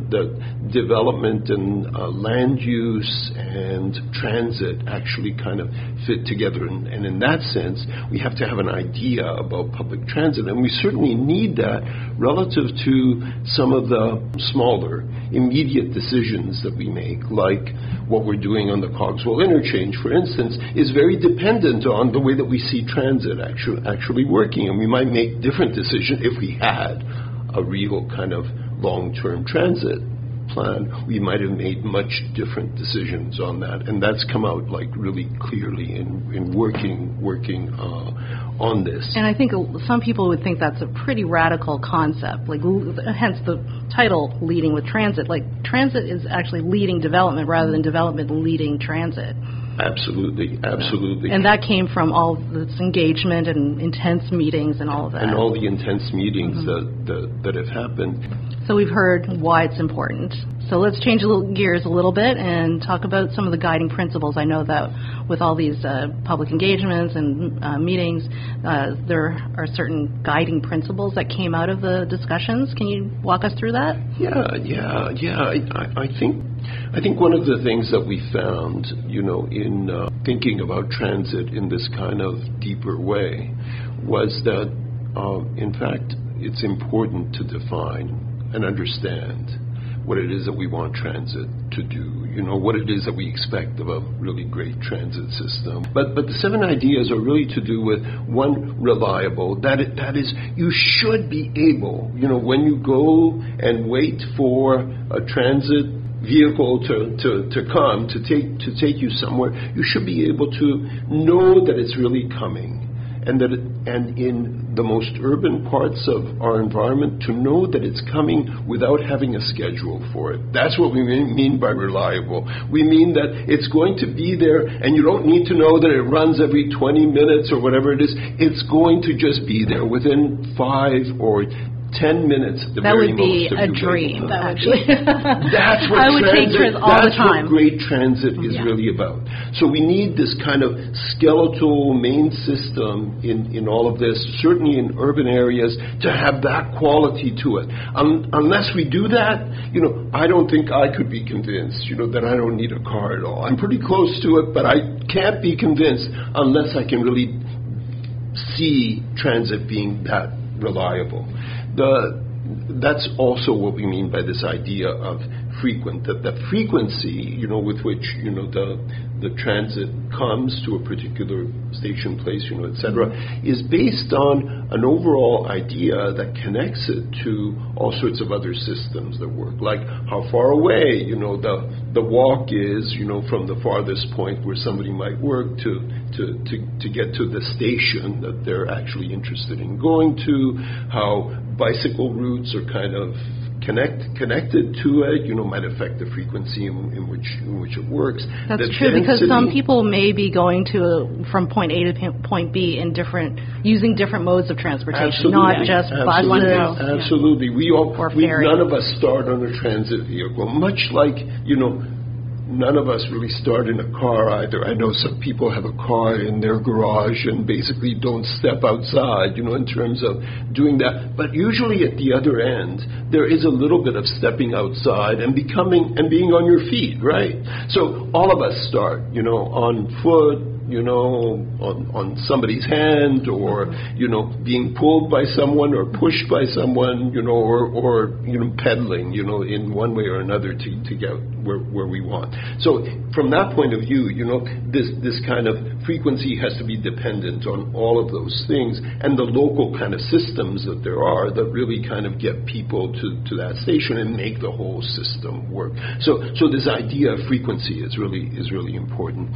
development and land use and transit actually kind of fit together. And in that sense, we have to have an idea about public transit. And we certainly need that relative to some of the smaller, immediate decisions that we make, like what we're doing on the Cogswell interchange, for instance, is very dependent on the way that we see transit actually working. And we might make different decisions if we had a real kind of long-term transit plan. We might have made much different decisions on that, and that's come out like really clearly in working on this. And I think some people would think that's a pretty radical concept, like hence the title "Leading with Transit." Like transit is actually leading development rather than development leading transit. Absolutely, absolutely. And that came from all this engagement and intense meetings and all of that. And all the intense meetings that have happened. So we've heard why it's important. So let's change gears a little bit and talk about some of the guiding principles. I know that with all these public engagements and meetings, there are certain guiding principles that came out of the discussions. Can you walk us through that? Yeah. I think one of the things that we found, you know, in thinking about transit in this kind of deeper way was that, in fact, it's important to define and understand what it is that we want transit to do, you know, what it is that we expect of a really great transit system. But the 7 ideas are really to do with, one, reliable. That is, you should be able, you know, when you go and wait for a transit vehicle to come, to take you somewhere, you should be able to know that it's really coming. And and in the most urban parts of our environment, to know that it's coming without having a schedule for it. That's what we mean by reliable. We mean that it's going to be there, and you don't need to know that it runs every 20 minutes or whatever it is. It's going to just be there within 5 or 10 minutes at the that very most. That would be a dream, actually. That's what I would take trips all the time. That's what great transit is really about. So we need this kind of skeletal main system in all of this, certainly in urban areas, to have that quality to it. Unless we do that, you know, I don't think I could be convinced, you know, that I don't need a car at all. I'm pretty close to it, but I can't be convinced unless I can really see transit being that reliable. That's also what we mean by this idea of frequent, that the frequency, you know, with which, you know, the transit comes to a particular station, place, you know, etc., is based on an overall idea that connects it to all sorts of other systems that work, like how far away, you know, the walk is, you know, from the farthest point where somebody might work to get to the station that they're actually interested in going to, how bicycle routes are kind of connected to it, you know, might affect the frequency in which it works. That's true, because some people may be going from point A to point B using different modes of transportation, not just buses. Absolutely, none of us start on a transit vehicle, much like, you know, none of us really start in a car either. I know some people have a car in their garage and basically don't step outside, you know, in terms of doing that. But usually at the other end, there is a little bit of stepping outside and being on your feet, right? So all of us start, you know, on foot, you know, on somebody's hand, or, you know, being pulled by someone or pushed by someone, you know, or you know, pedaling, you know, in one way or another to get where we want. So from that point of view, you know, this kind of frequency has to be dependent on all of those things and the local kind of systems that there are that really kind of get people to that station and make the whole system work. So this idea of frequency is really important.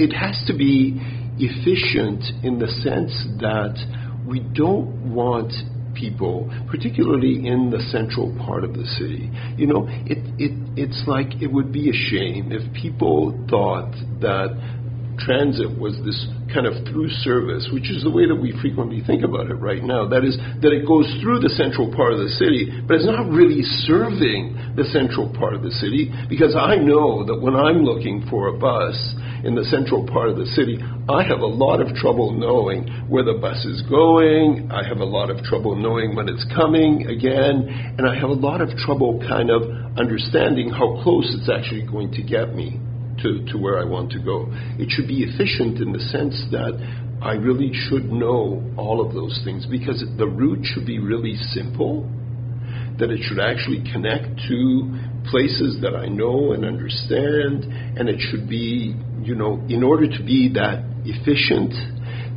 It has to be efficient in the sense that we don't want people, particularly in the central part of the city. You know, it's like it would be a shame if people thought that transit was this kind of through service, which is the way that we frequently think about it right now. That is, that it goes through the central part of the city, but it's not really serving the central part of the city, because I know that when I'm looking for a bus in the central part of the city, I have a lot of trouble knowing where the bus is going, I have a lot of trouble knowing when it's coming again, and I have a lot of trouble kind of understanding how close it's actually going to get me to where I want to go. It should be efficient in the sense that I really should know all of those things, because the route should be really simple, that it should actually connect to places that I know and understand, and it should be, you know, in order to be that efficient,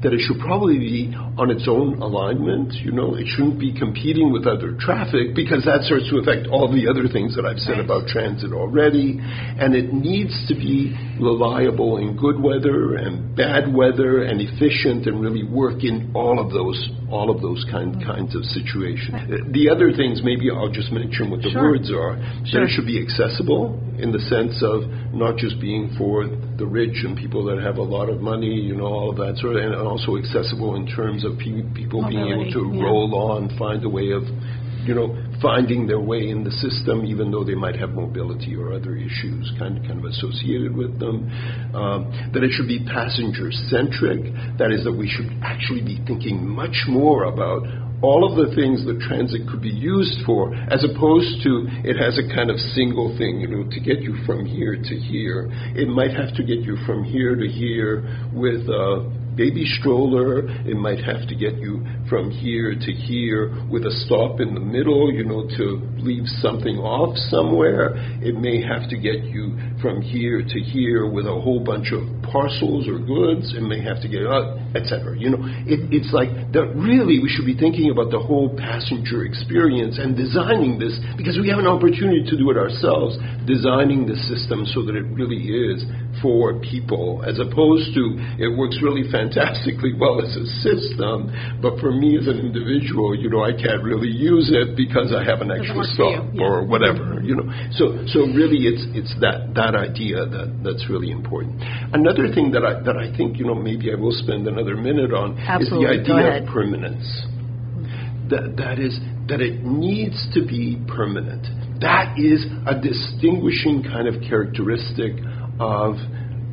that it should probably be on its own alignment. You know, it shouldn't be competing with other traffic, because that starts to affect all the other things that I've said about transit already. And it needs to be reliable in good weather and bad weather, and efficient, and really work in all of those kinds of situations. Right. The other things, maybe I'll just mention what the words are. Sure. That it should be accessible in the sense of not just being for the rich and people that have a lot of money, you know, all of that sort of, and also accessible in terms of people mobility, being able to roll on, find a way of, you know, finding their way in the system, even though they might have mobility or other issues kind of associated with them. That it should be passenger-centric. That is, that we should actually be thinking much more about all of the things that transit could be used for, as opposed to it has a kind of single thing, you know, to get you from here to here. It might have to get you from here to here with a baby stroller. It might have to get you from here to here with a stop in the middle, you know, to leave something off somewhere. It may have to get you from here to here with a whole bunch of parcels or goods. It may have to get out, etc. You know, it's like that. Really, we should be thinking about the whole passenger experience and designing this, because we have an opportunity to do it ourselves, designing the system so that it really is for people, as opposed to it works really fantastically well as a system, but for me as an individual, you know, I can't really use it because I have an extra stop or whatever, you know. So really, it's that idea that's really important. Another thing that I think, you know, maybe I will spend another minute on, is the idea of permanence. That is, that it needs to be permanent. That is a distinguishing kind of characteristic of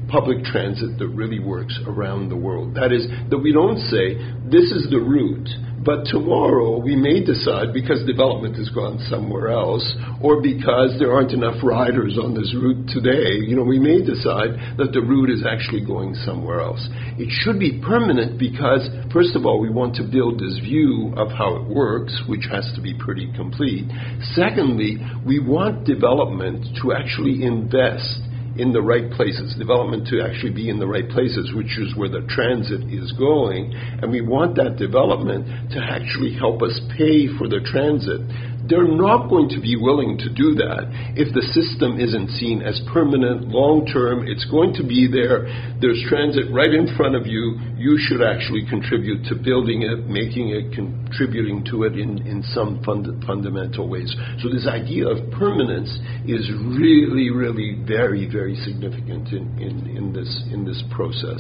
public transit that really works around the world. That is, that we don't say, this is the route, but tomorrow we may decide, because development has gone somewhere else, or because there aren't enough riders on this route today, you know, we may decide that the route is actually going somewhere else. It should be permanent because, first of all, we want to build this view of how it works, which has to be pretty complete. Secondly, we want development to actually invest in the right places, development to actually be in the right places, which is where the transit is going, and we want that development to actually help us pay for the transit. They're not going to be willing to do that if the system isn't seen as permanent, long-term. It's going to be there. There's transit right in front of you. You should actually contribute to building it, making it, contributing to it in some fundamental ways. So this idea of permanence is really, really very, very significant in this process.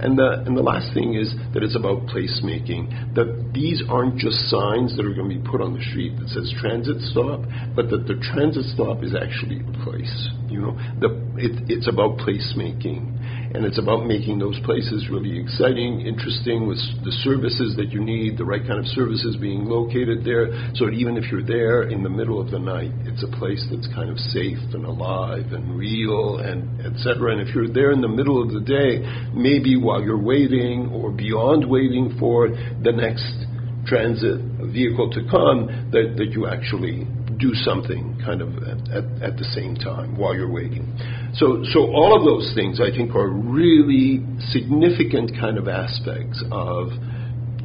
And the last thing is that it's about placemaking, that these aren't just signs that are going to be put on the street that says transit stop, but that the transit stop is actually a place. You know, it's about placemaking, and it's about making those places really exciting, interesting, with the services that you need, the right kind of services being located there, so that even if you're there in the middle of the night, it's a place that's kind of safe and alive and real, and etc. And if you're there in the middle of the day, maybe while you're waiting or beyond waiting for the next transit vehicle to come, that you actually do something kind of at the same time while you're waiting. So all of those things, I think, are really significant kind of aspects of,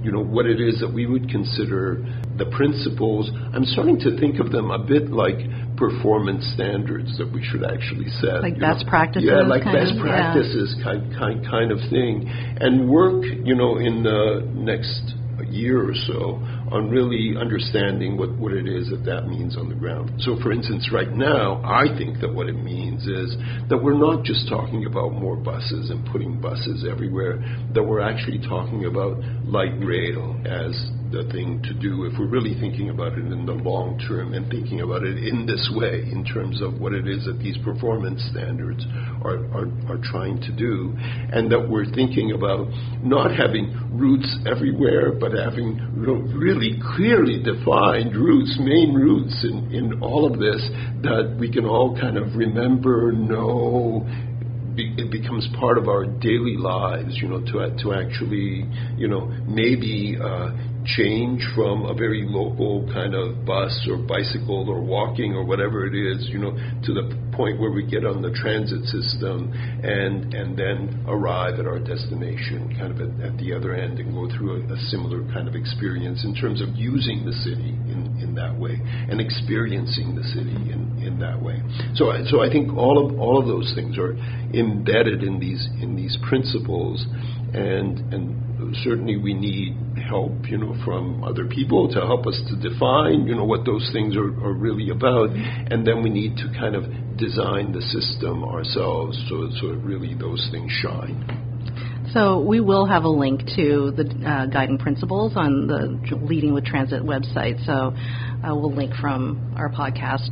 you know, what it is that we would consider the principles. I'm starting to think of them a bit like performance standards that we should actually set. Like best practices. Yeah, like best practices kind of thing. And work, you know, in the next year or so on really understanding what it is that means on the ground. So, for instance, right now, I think that what it means is that we're not just talking about more buses and putting buses everywhere, that we're actually talking about light rail as the thing to do if we're really thinking about it in the long term and thinking about it in this way in terms of what it is that these performance standards are trying to do, and that we're thinking about not having routes everywhere but having really clearly defined routes, main routes in all of this that we can all kind of remember, know. It becomes part of our daily lives, to actually, maybe change from a very local kind of bus or bicycle or walking or whatever it is, to the point where we get on the transit system and then arrive at our destination kind of at the other end and go through a similar kind of experience in terms of using the city in that way and experiencing the city in that way. So I think all of those things are embedded in these principles, and certainly we need help, from other people to help us to define, what those things are really about, and then we need to kind of design the system ourselves so really those things shine. So we will have a link to the guiding principles on the Leading with Transit website, so we'll link from our podcast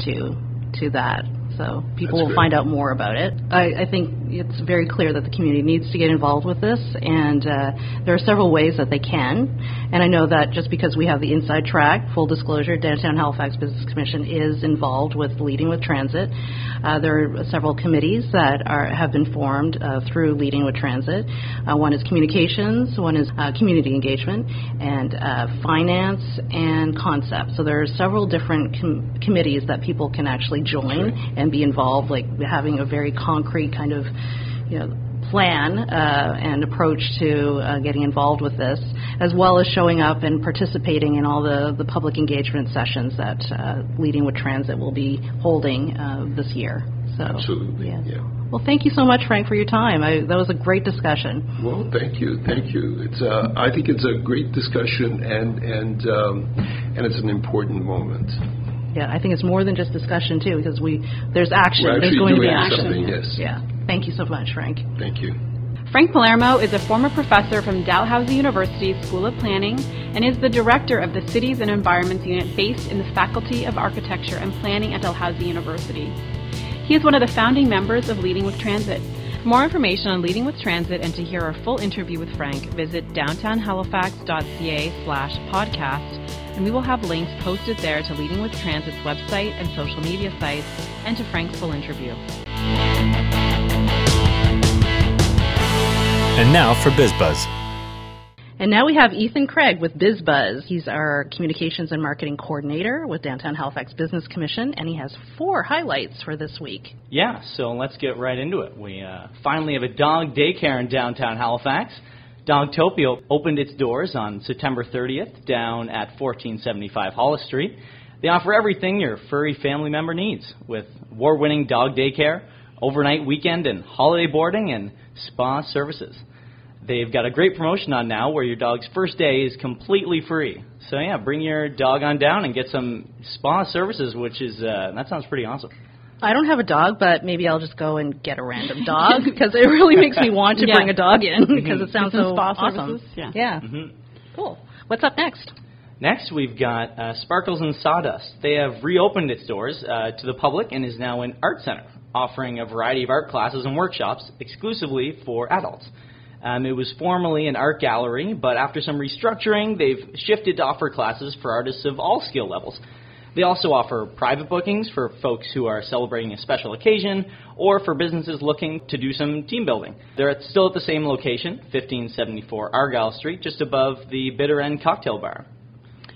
to that. So people will find out more about it. I think it's very clear that the community needs to get involved with this, and there are several ways that they can. And I know that just because we have the inside track, full disclosure, Downtown Halifax Business Commission is involved with Leading with Transit. There are several committees that have been formed through Leading with Transit. One is communications, one is community engagement, and finance and concept. So there are several different committees that people can actually join and be involved, like having a very concrete kind of, plan and approach to getting involved with this, as well as showing up and participating in all the public engagement sessions that Leading with Transit will be holding this year. So, absolutely, yeah. Well, thank you so much, Frank, for your time. That was a great discussion. Well, thank you. It's I think it's a great discussion, and it's an important moment. Yeah, I think it's more than just discussion, too, because there's action. There's going to be action. Yes. Yeah. Thank you so much, Frank. Thank you. Frank Palermo is a former professor from Dalhousie University School of Planning and is the director of the Cities and Environment Unit based in the Faculty of Architecture and Planning at Dalhousie University. He is one of the founding members of Leading with Transit. For more information on Leading with Transit and to hear our full interview with Frank, visit downtownhalifax.ca/podcast. And we will have links posted there to Leading with Transit's website and social media sites and to Frank's full interview. And now for BizBuzz. And now we have Ethan Craig with BizBuzz. He's our Communications and Marketing Coordinator with Downtown Halifax Business Commission, and he has 4 highlights for this week. Yeah, so let's get right into it. We finally have a dog daycare in downtown Halifax. Dogtopia opened its doors on September 30th down at 1475 Hollis Street. They offer everything your furry family member needs, with award-winning dog daycare, overnight weekend and holiday boarding, and spa services. They've got a great promotion on now where your dog's first day is completely free. So yeah, bring your dog on down and get some spa services, which is that sounds pretty awesome. I don't have a dog, but maybe I'll just go and get a random dog because it really makes me want to bring a dog in because it sounds so awesome. Yeah. Mm-hmm. Cool. What's up next? Next, we've got Sparkles and Sawdust. They have reopened its doors to the public and is now an art center, offering a variety of art classes and workshops exclusively for adults. It was formerly an art gallery, but after some restructuring, they've shifted to offer classes for artists of all skill levels. They also offer private bookings for folks who are celebrating a special occasion or for businesses looking to do some team building. They're still at the same location, 1574 Argyle Street, just above the Bitter End Cocktail Bar.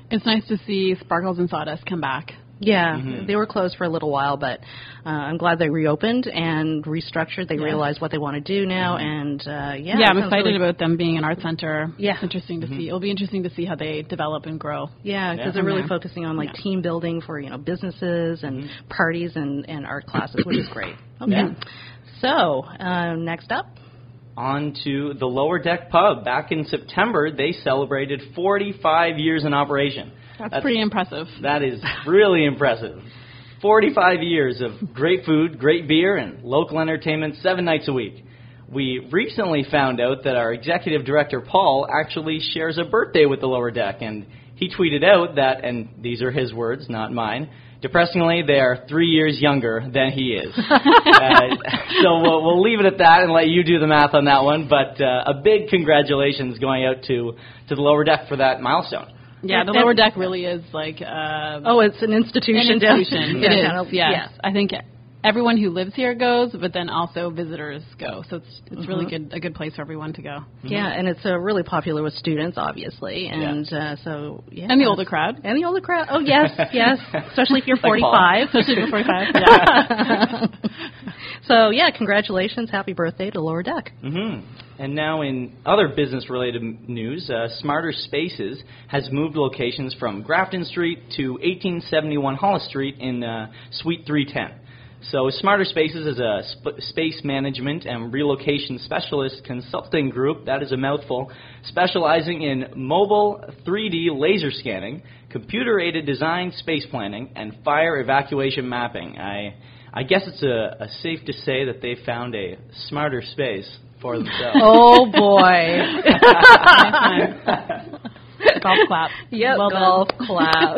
It's nice to see Sparkles and Sawdust come back. Yeah, They were closed for a little while, but I'm glad they reopened and restructured. They realized what they want to do now, and I'm excited about them being an art center. Yeah. It's interesting to see. It'll be interesting to see how they develop and grow. Yeah, because they're really focusing on team building for businesses and parties and art classes, which is great. Okay. So next up. On to the Lower Deck Pub. Back in September, they celebrated 45 years in operation. That's pretty impressive. That is really impressive. 45 years of great food, great beer, and local entertainment 7 nights a week. We recently found out that our executive director, Paul, actually shares a birthday with the Lower Deck, and he tweeted out that, and these are his words, not mine, depressingly, they are 3 years younger than he is. So we'll leave it at that and let you do the math on that one, but a big congratulations going out to the Lower Deck for that milestone. Yeah, the Lower Deck really is like... it's an institution. An institution. Yes. I think everyone who lives here goes, but then also visitors go. So it's really a good place for everyone to go. Mm-hmm. Yeah, and it's really popular with students, obviously. And and the older crowd. Oh, yes, yes. Especially if you're 45. Yeah. So, yeah, congratulations. Happy birthday to Lower Deck. Mm-hmm. And now in other business-related news, Smarter Spaces has moved locations from Grafton Street to 1871 Hollis Street in Suite 310. So Smarter Spaces is a space management and relocation specialist consulting group, that is a mouthful, specializing in mobile 3D laser scanning, computer-aided design space planning, and fire evacuation mapping. I guess it's a safe to say that they found a smarter space for themselves. Oh, boy. Golf clap. Yep, well golf clap.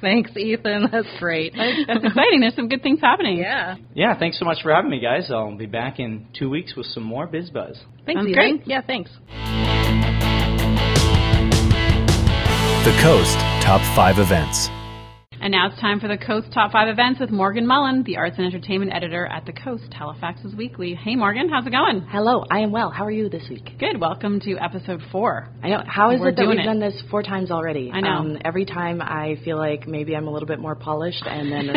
Thanks, Ethan. That's great. That's exciting. There's some good things happening. Yeah. Yeah, thanks so much for having me, guys. I'll be back in 2 weeks with some more Biz Buzz. Thanks, Ethan. Great. Yeah, thanks. The Coast Top 5 Events. And now it's time for the Coast Top 5 Events with Morgan Mullen, the Arts and Entertainment Editor at The Coast, Halifax's Weekly. Hey, Morgan, how's it going? Hello, I am well. How are you this week? Good. Welcome to episode 4. I know. How is it that we've done this 4 times already? I know. Every time I feel like maybe I'm a little bit more polished, and then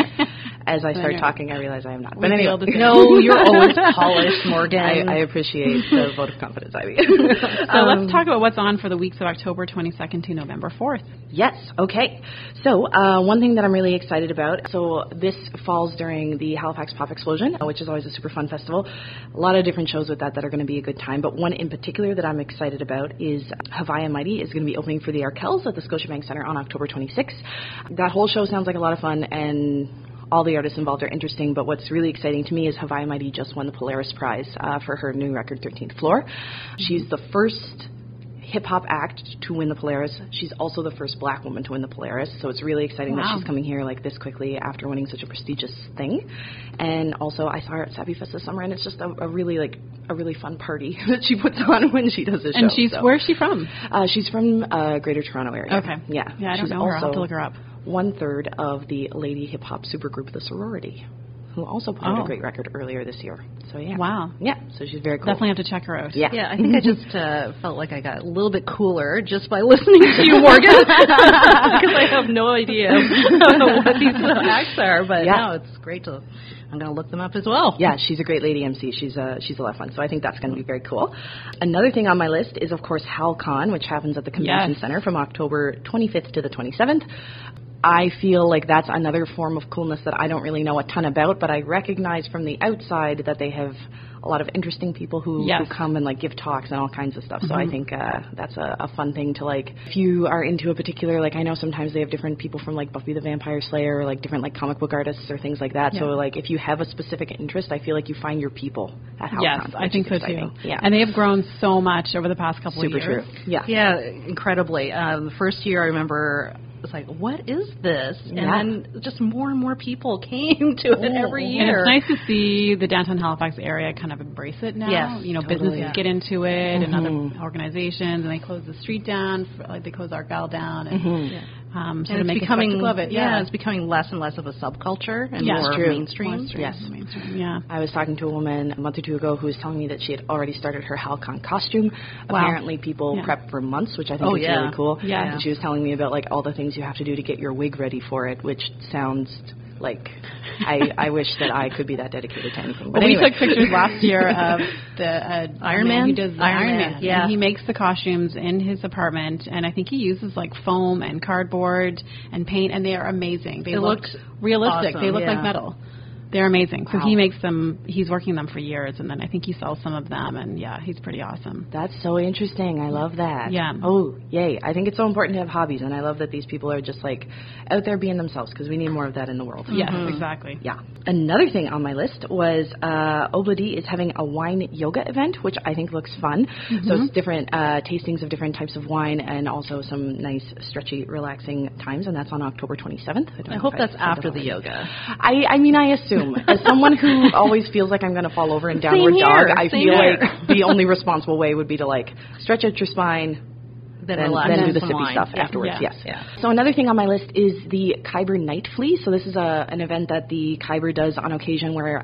as I start talking, I realize I am not. But anyway, no, you're always polished, Morgan. I appreciate the vote of confidence, Ivy. So let's talk about what's on for the weeks of October 22nd to November 4th. Yes. Okay. So one thing that I'm really excited about. So this falls during the Halifax Pop Explosion, which is always a super fun festival. A lot of different shows with that are going to be a good time, but one in particular that I'm excited about is Haviah Mighty is going to be opening for the Arkells at the Scotiabank Centre on October 26th. That whole show sounds like a lot of fun, and all the artists involved are interesting, but what's really exciting to me is Haviah Mighty just won the Polaris Prize for her new record, 13th Floor. She's the first hip-hop act to win the Polaris. She's also the first black woman to win the Polaris, so it's really exciting that she's coming here like this quickly after winning such a prestigious thing. And also, I saw her at Savvy Fest this summer, and it's just a really fun party that she puts on when she does a show. And where is she from? She's from Greater Toronto area. Okay. Yeah. Yeah, I don't know her. I'll have to look her up. 1/3 of the lady hip-hop supergroup, The Sorority, who also put out a great record earlier this year. So, yeah. Wow. Yeah, so she's very cool. Definitely have to check her out. Yeah. Yeah, I think I just felt like I got a little bit cooler just by listening to you, Morgan, because I have no idea what these acts are, but no, it's great to... I'm going to look them up as well. Yeah, she's a great lady MC. She's a lot of fun, so I think that's going to be very cool. Another thing on my list is, of course, Hal Con, which happens at the Convention Center from October 25th to the 27th. I feel like that's another form of coolness that I don't really know a ton about, but I recognize from the outside that they have a lot of interesting people who come and like give talks and all kinds of stuff. Mm-hmm. So I think that's a fun thing to like. If you are into a particular, like I know sometimes they have different people from like Buffy the Vampire Slayer or like different like comic book artists or things like that. Yeah. So like if you have a specific interest, I feel like you find your people at Halifax. Yes, I think so exciting. Too. Yeah, and they have grown so much over the past couple of years. Super true. Yeah. Yeah, incredibly. The first year I remember. It's like, what is this? And then just more and more people came to it every year. And it's nice to see the downtown Halifax area kind of embrace it now. Yes, totally, businesses get into it and other organizations, and they close the street down, like they close Argyle down. And, and it's becoming, it's becoming less and less of a subculture and more mainstream. Yes, mainstream. Yeah. I was talking to a woman a month or two ago who was telling me that she had already started her Hal Con costume. Wow. Apparently, people prep for months, which I think is really cool. Yeah. And she was telling me about like all the things you have to do to get your wig ready for it, which sounds like I wish that I could be that dedicated to anything. But anyway. We took pictures last year of the Iron Man. He does Iron Man. Yeah. And he makes the costumes in his apartment, and I think he uses like foam and cardboard and paint, and they are amazing. They look realistic. Awesome. They look like metal. They're amazing. So wow. He makes them, he's working them for years, and then I think he sells some of them, and yeah, he's pretty awesome. That's so interesting. I love that. Yeah. Oh, yay. I think it's so important to have hobbies, and I love that these people are just like out there being themselves, because we need more of that in the world. Mm-hmm. Yes, exactly. Yeah. Another thing on my list was Obladi is having a wine yoga event, which I think looks fun. Mm-hmm. So it's different tastings of different types of wine and also some nice, stretchy, relaxing times, and that's on October 27th. I hope that's after the yoga. I mean, I assume. As someone who always feels like I'm going to fall over in downward dog, I feel like the only responsible way would be to, like, stretch out your spine, then do the sippy stuff afterwards. Yeah. Yes. Yeah. So another thing on my list is the Khyber Night Flea. So this is an event that the Khyber does on occasion where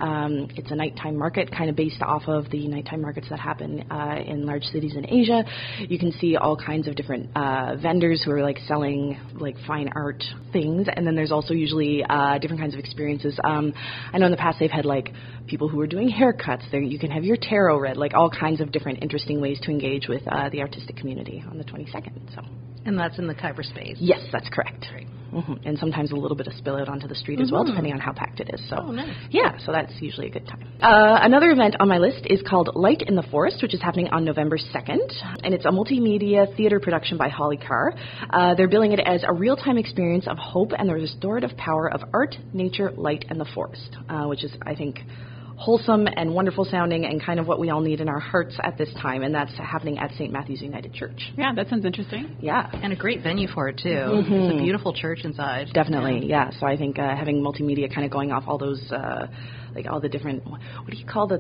it's a nighttime market, kind of based off of the nighttime markets that happen in large cities in Asia. You can see all kinds of different vendors who are like selling like fine art things, and then there's also usually different kinds of experiences. I know in the past they've had like people who are doing haircuts. There you can have your tarot read, like all kinds of different interesting ways to engage with the artistic community on the 22nd. So. And that's in the Khyber space. Yes, that's correct. Right. Mm-hmm. And sometimes a little bit of spill out onto the street as well, depending on how packed it is. So, oh, nice. Yeah, so that's usually a good time. Another event on my list is called Light in the Forest, which is happening on November 2nd. And it's a multimedia theater production by Holly Carr. They're billing it as a real-time experience of hope and the restorative power of art, nature, light, and the forest, which is, I think, wholesome and wonderful sounding and kind of what we all need in our hearts at this time, and that's happening at St. Matthew's United Church. Yeah, that sounds interesting. Yeah. And a great venue for it, too. Mm-hmm. It's a beautiful church inside. Definitely, yeah. So I think having multimedia kind of going off all those, like all the different, what do you call the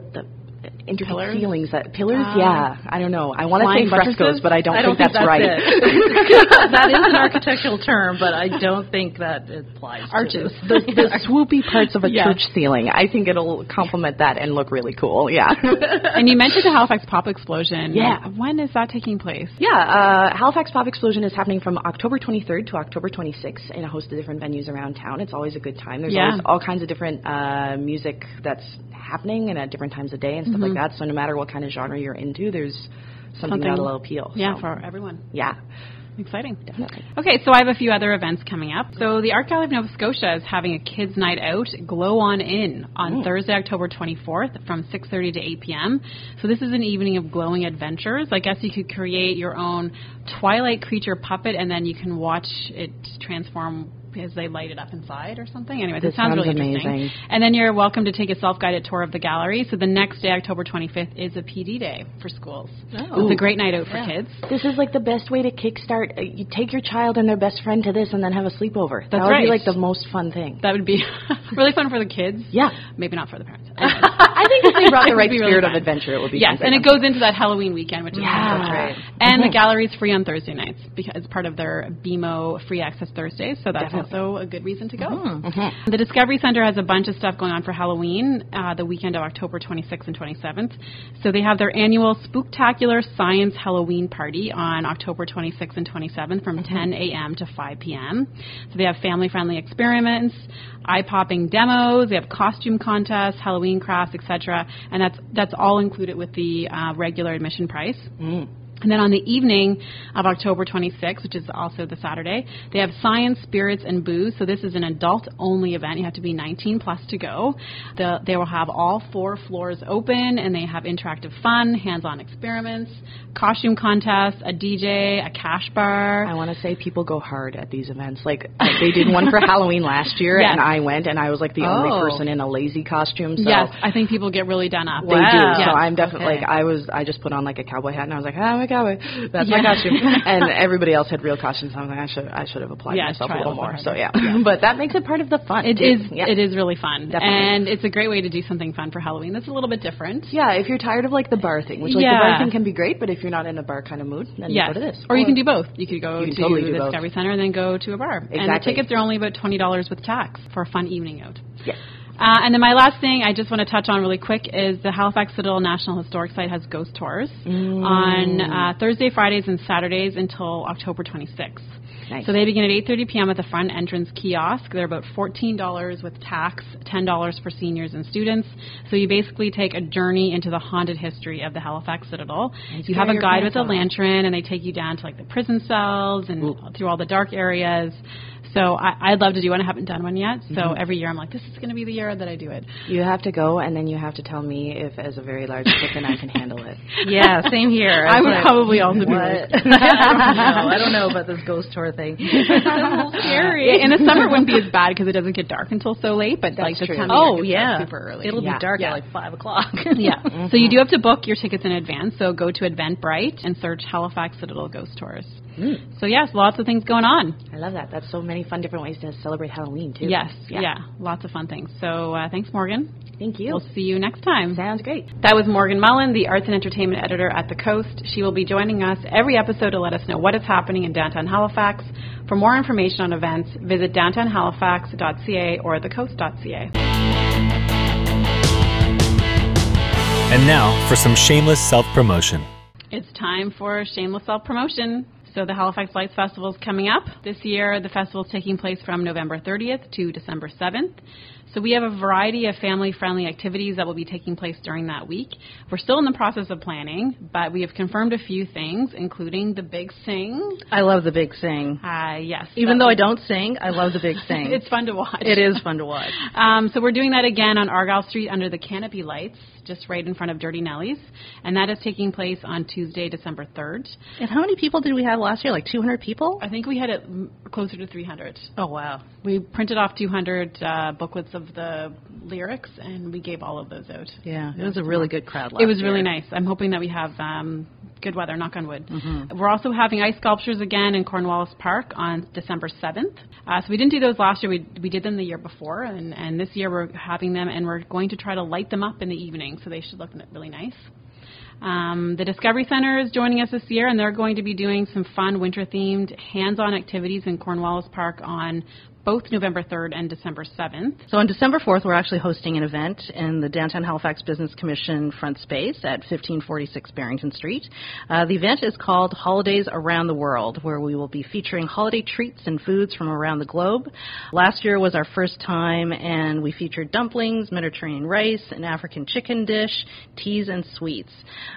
intricate pillars? Ceilings that pillars? Yeah, I don't know. I want to say frescoes, but I don't think that's right. That is an architectural term, but I don't think that it applies. Arches, to the swoopy parts of a church ceiling. I think it'll complement that and look really cool. Yeah. And you mentioned the Halifax Pop Explosion. Yeah. When is that taking place? Yeah, Halifax Pop Explosion is happening from October 23rd to October 26th in a host of different venues around town. It's always a good time. There's always all kinds of different music that's happening and at different times of day and stuff like that. So no matter what kind of genre you're into, there's something that'll appeal. Yeah, so. For everyone. Yeah. Exciting. Definitely. Okay, so I have a few other events coming up. So the Art Gallery of Nova Scotia is having a kids' night out, Glow On In, on Thursday, October 24th from 6:30 to 8 p.m. So this is an evening of glowing adventures. I guess you could create your own Twilight creature puppet, and then you can watch it transform as they light it up inside or something. Anyway, this sounds really amazing. And then you're welcome to take a self-guided tour of the gallery. So the next day, October 25th, is a PD day for schools. Oh. So it's a great night out for kids. This is like the best way to kickstart. You take your child and their best friend to this and then have a sleepover. That would be like the most fun thing. That would be really fun for the kids. Yeah. Maybe not for the parents. I think if they brought the right spirit of adventure, it would be fun. Yes, and it goes into that Halloween weekend, which is great. And the gallery's free on Thursday nights because it's part of their BMO free access Thursdays. So that's also a good reason to go. Mm-hmm. Mm-hmm. The Discovery Center has a bunch of stuff going on for Halloween, the weekend of October 26th and 27th. So they have their annual Spooktacular Science Halloween Party on October 26th and 27th from 10 a.m. to 5 p.m. So they have family-friendly experiments, eye-popping demos, they have costume contests, Halloween crafts, etc. And that's all included with the regular admission price. Mm. And then on the evening of October 26th, which is also the Saturday, they have Science, Spirits, and Booze. So this is an adult-only event. You have to be 19 plus to go. They will have all four floors open, and they have interactive fun, hands-on experiments, costume contests, a DJ, a cash bar. I want to say people go hard at these events. Like, they did one for Halloween last year, and I went, and I was like the only person in a lazy costume. So yes, I think people get really done up. They do. Yes. So I'm definitely like, I just put on like a cowboy hat, and I was like, that's my costume. And everybody else had real costumes. I was like, I should have applied myself a little more. So but that makes it part of the fun. It is really fun. Definitely. And it's a great way to do something fun for Halloween. That's a little bit different. Yeah, if you're tired of like the bar thing, which like the bar thing can be great, but if you're not in a bar kind of mood, then you go to this. Or you can do both. You could go to the Discovery Center and then go to a bar. Exactly. And the tickets are only about $20 with tax for a fun evening out. Yes. And then my last thing I just want to touch on really quick is the Halifax Citadel National Historic Site has ghost tours on Thursday, Fridays, and Saturdays until October 26th. Nice. So they begin at 8:30 p.m. at the front entrance kiosk. They're about $14 with tax, $10 for seniors and students. So you basically take a journey into the haunted history of the Halifax Citadel. Nice. You have a guide with a lantern, and they take you down to like the prison cells and through all the dark areas. So I'd love to do one. I haven't done one yet. So every year I'm like, this is going to be the year that I do it. You have to go, and then you have to tell me if, as a very large chicken, I can handle it. Yeah, same here. I would probably also do it. I don't know about this ghost tour thing. It's a little scary. And the summer wouldn't be as bad because it doesn't get dark until so late. But that's like this time of year, it's super early. It'll be dark at like 5 o'clock. So you do have to book your tickets in advance. So go to Eventbrite and search Halifax Citadel Ghost Tours. So yes, lots of things going on. I love that. That's so many fun different ways to celebrate Halloween too. Yes, yeah lots of fun things. So thanks, Morgan. Thank you. We'll see you next time. Sounds great. That was Morgan Mullen, the Arts and Entertainment Editor at The Coast. She will be joining us every episode to let us know what is happening in downtown Halifax. For more information on events, visit downtownhalifax.ca or thecoast.ca. And now for some shameless self-promotion. It's time for shameless self-promotion. So the Halifax Lights Festival is coming up. This year, the festival is taking place from November 30th to December 7th. So we have a variety of family-friendly activities that will be taking place during that week. We're still in the process of planning, but we have confirmed a few things, including the Big Sing. I love the Big Sing. Yes. Even though I don't sing, I love the Big Sing. It's fun to watch. It is fun to watch. So we're doing that again on Argyle Street under the canopy lights, just right in front of Dirty Nellie's, and that is taking place on Tuesday, December 3rd. And how many people did we have last year? Like 200 people? I think we had it closer to 300. Oh, wow. We printed off 200 booklets of the lyrics, and we gave all of those out. Yeah, it was a really good crowd last year. It was really nice. I'm hoping that we have good weather, knock on wood. We're also having ice sculptures again in Cornwallis Park on December 7th. So we didn't do those last year. We did them the year before, and this year we're having them, and we're going to try to light them up in the evening, so they should look really nice. The Discovery Center is joining us this year, and they're going to be doing some fun winter-themed hands-on activities in Cornwallis Park on both November 3rd and December 7th. So on December 4th, we're actually hosting an event in the Downtown Halifax Business Commission front space at 1546 Barrington Street. The event is called Holidays Around the World, where we will be featuring holiday treats and foods from around the globe. Last year was our first time, and we featured dumplings, Mediterranean rice, an African chicken dish, teas, and sweets.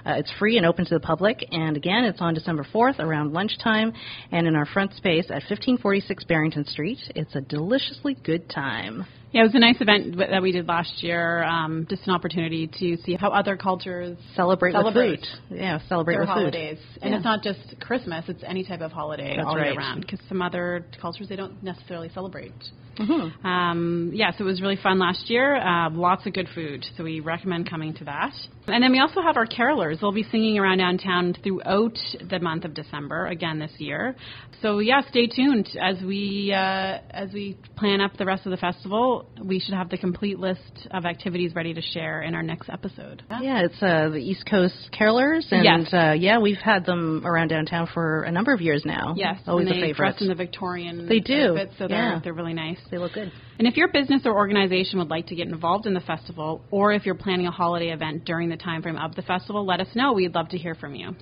It's free and open to the public, and again, it's on December 4th around lunchtime, and in our front space at 1546 Barrington Street. It's a deliciously good time. Yeah, it was a nice event that we did last year, just an opportunity to see how other cultures celebrate with food. Yeah, celebrate with holidays. Food. And it's not just Christmas, it's any type of holiday year round, because some other cultures, they don't necessarily celebrate. So it was really fun last year. Lots of good food, so we recommend coming to that. And then we also have our carolers. They'll be singing around downtown throughout the month of December, again this year. So, yeah, stay tuned. As we plan up the rest of the festival, we should have the complete list of activities ready to share in our next episode. Yeah, it's the East Coast Carolers, and we've had them around downtown for a number of years now. Yes, always a favorite. They dress in the Victorian outfits, so they're really nice. They look good. And if your business or organization would like to get involved in the festival, or if you're planning a holiday event during the time frame of the festival, let us know. We'd love to hear from you.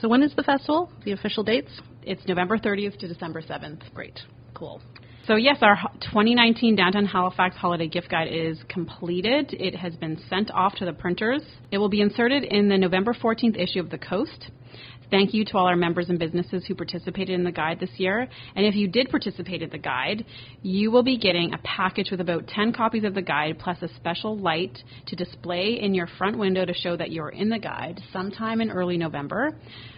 So when is the festival, the official dates? It's November 30th to December 7th. Great. Cool. So yes, our 2019 Downtown Halifax Holiday Gift Guide is completed. It has been sent off to the printers. It will be inserted in the November 14th issue of The Coast. Thank you to all our members and businesses who participated in the guide this year. And if you did participate in the guide, you will be getting a package with about 10 copies of the guide, plus a special light to display in your front window to show that you're in the guide sometime in early November.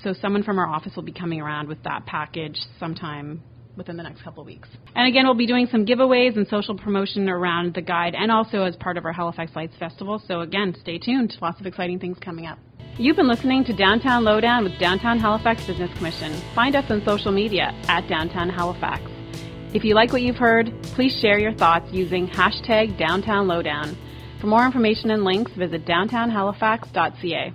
So someone from our office will be coming around with that package sometime within the next couple of weeks. And again, we'll be doing some giveaways and social promotion around the guide, and also as part of our Halifax Lights Festival. So again, stay tuned. Lots of exciting things coming up. You've been listening to Downtown Lowdown with Downtown Halifax Business Commission. Find us on social media at Downtown Halifax. If you like what you've heard, please share your thoughts using #DowntownLowdown. For more information and links, visit downtownhalifax.ca.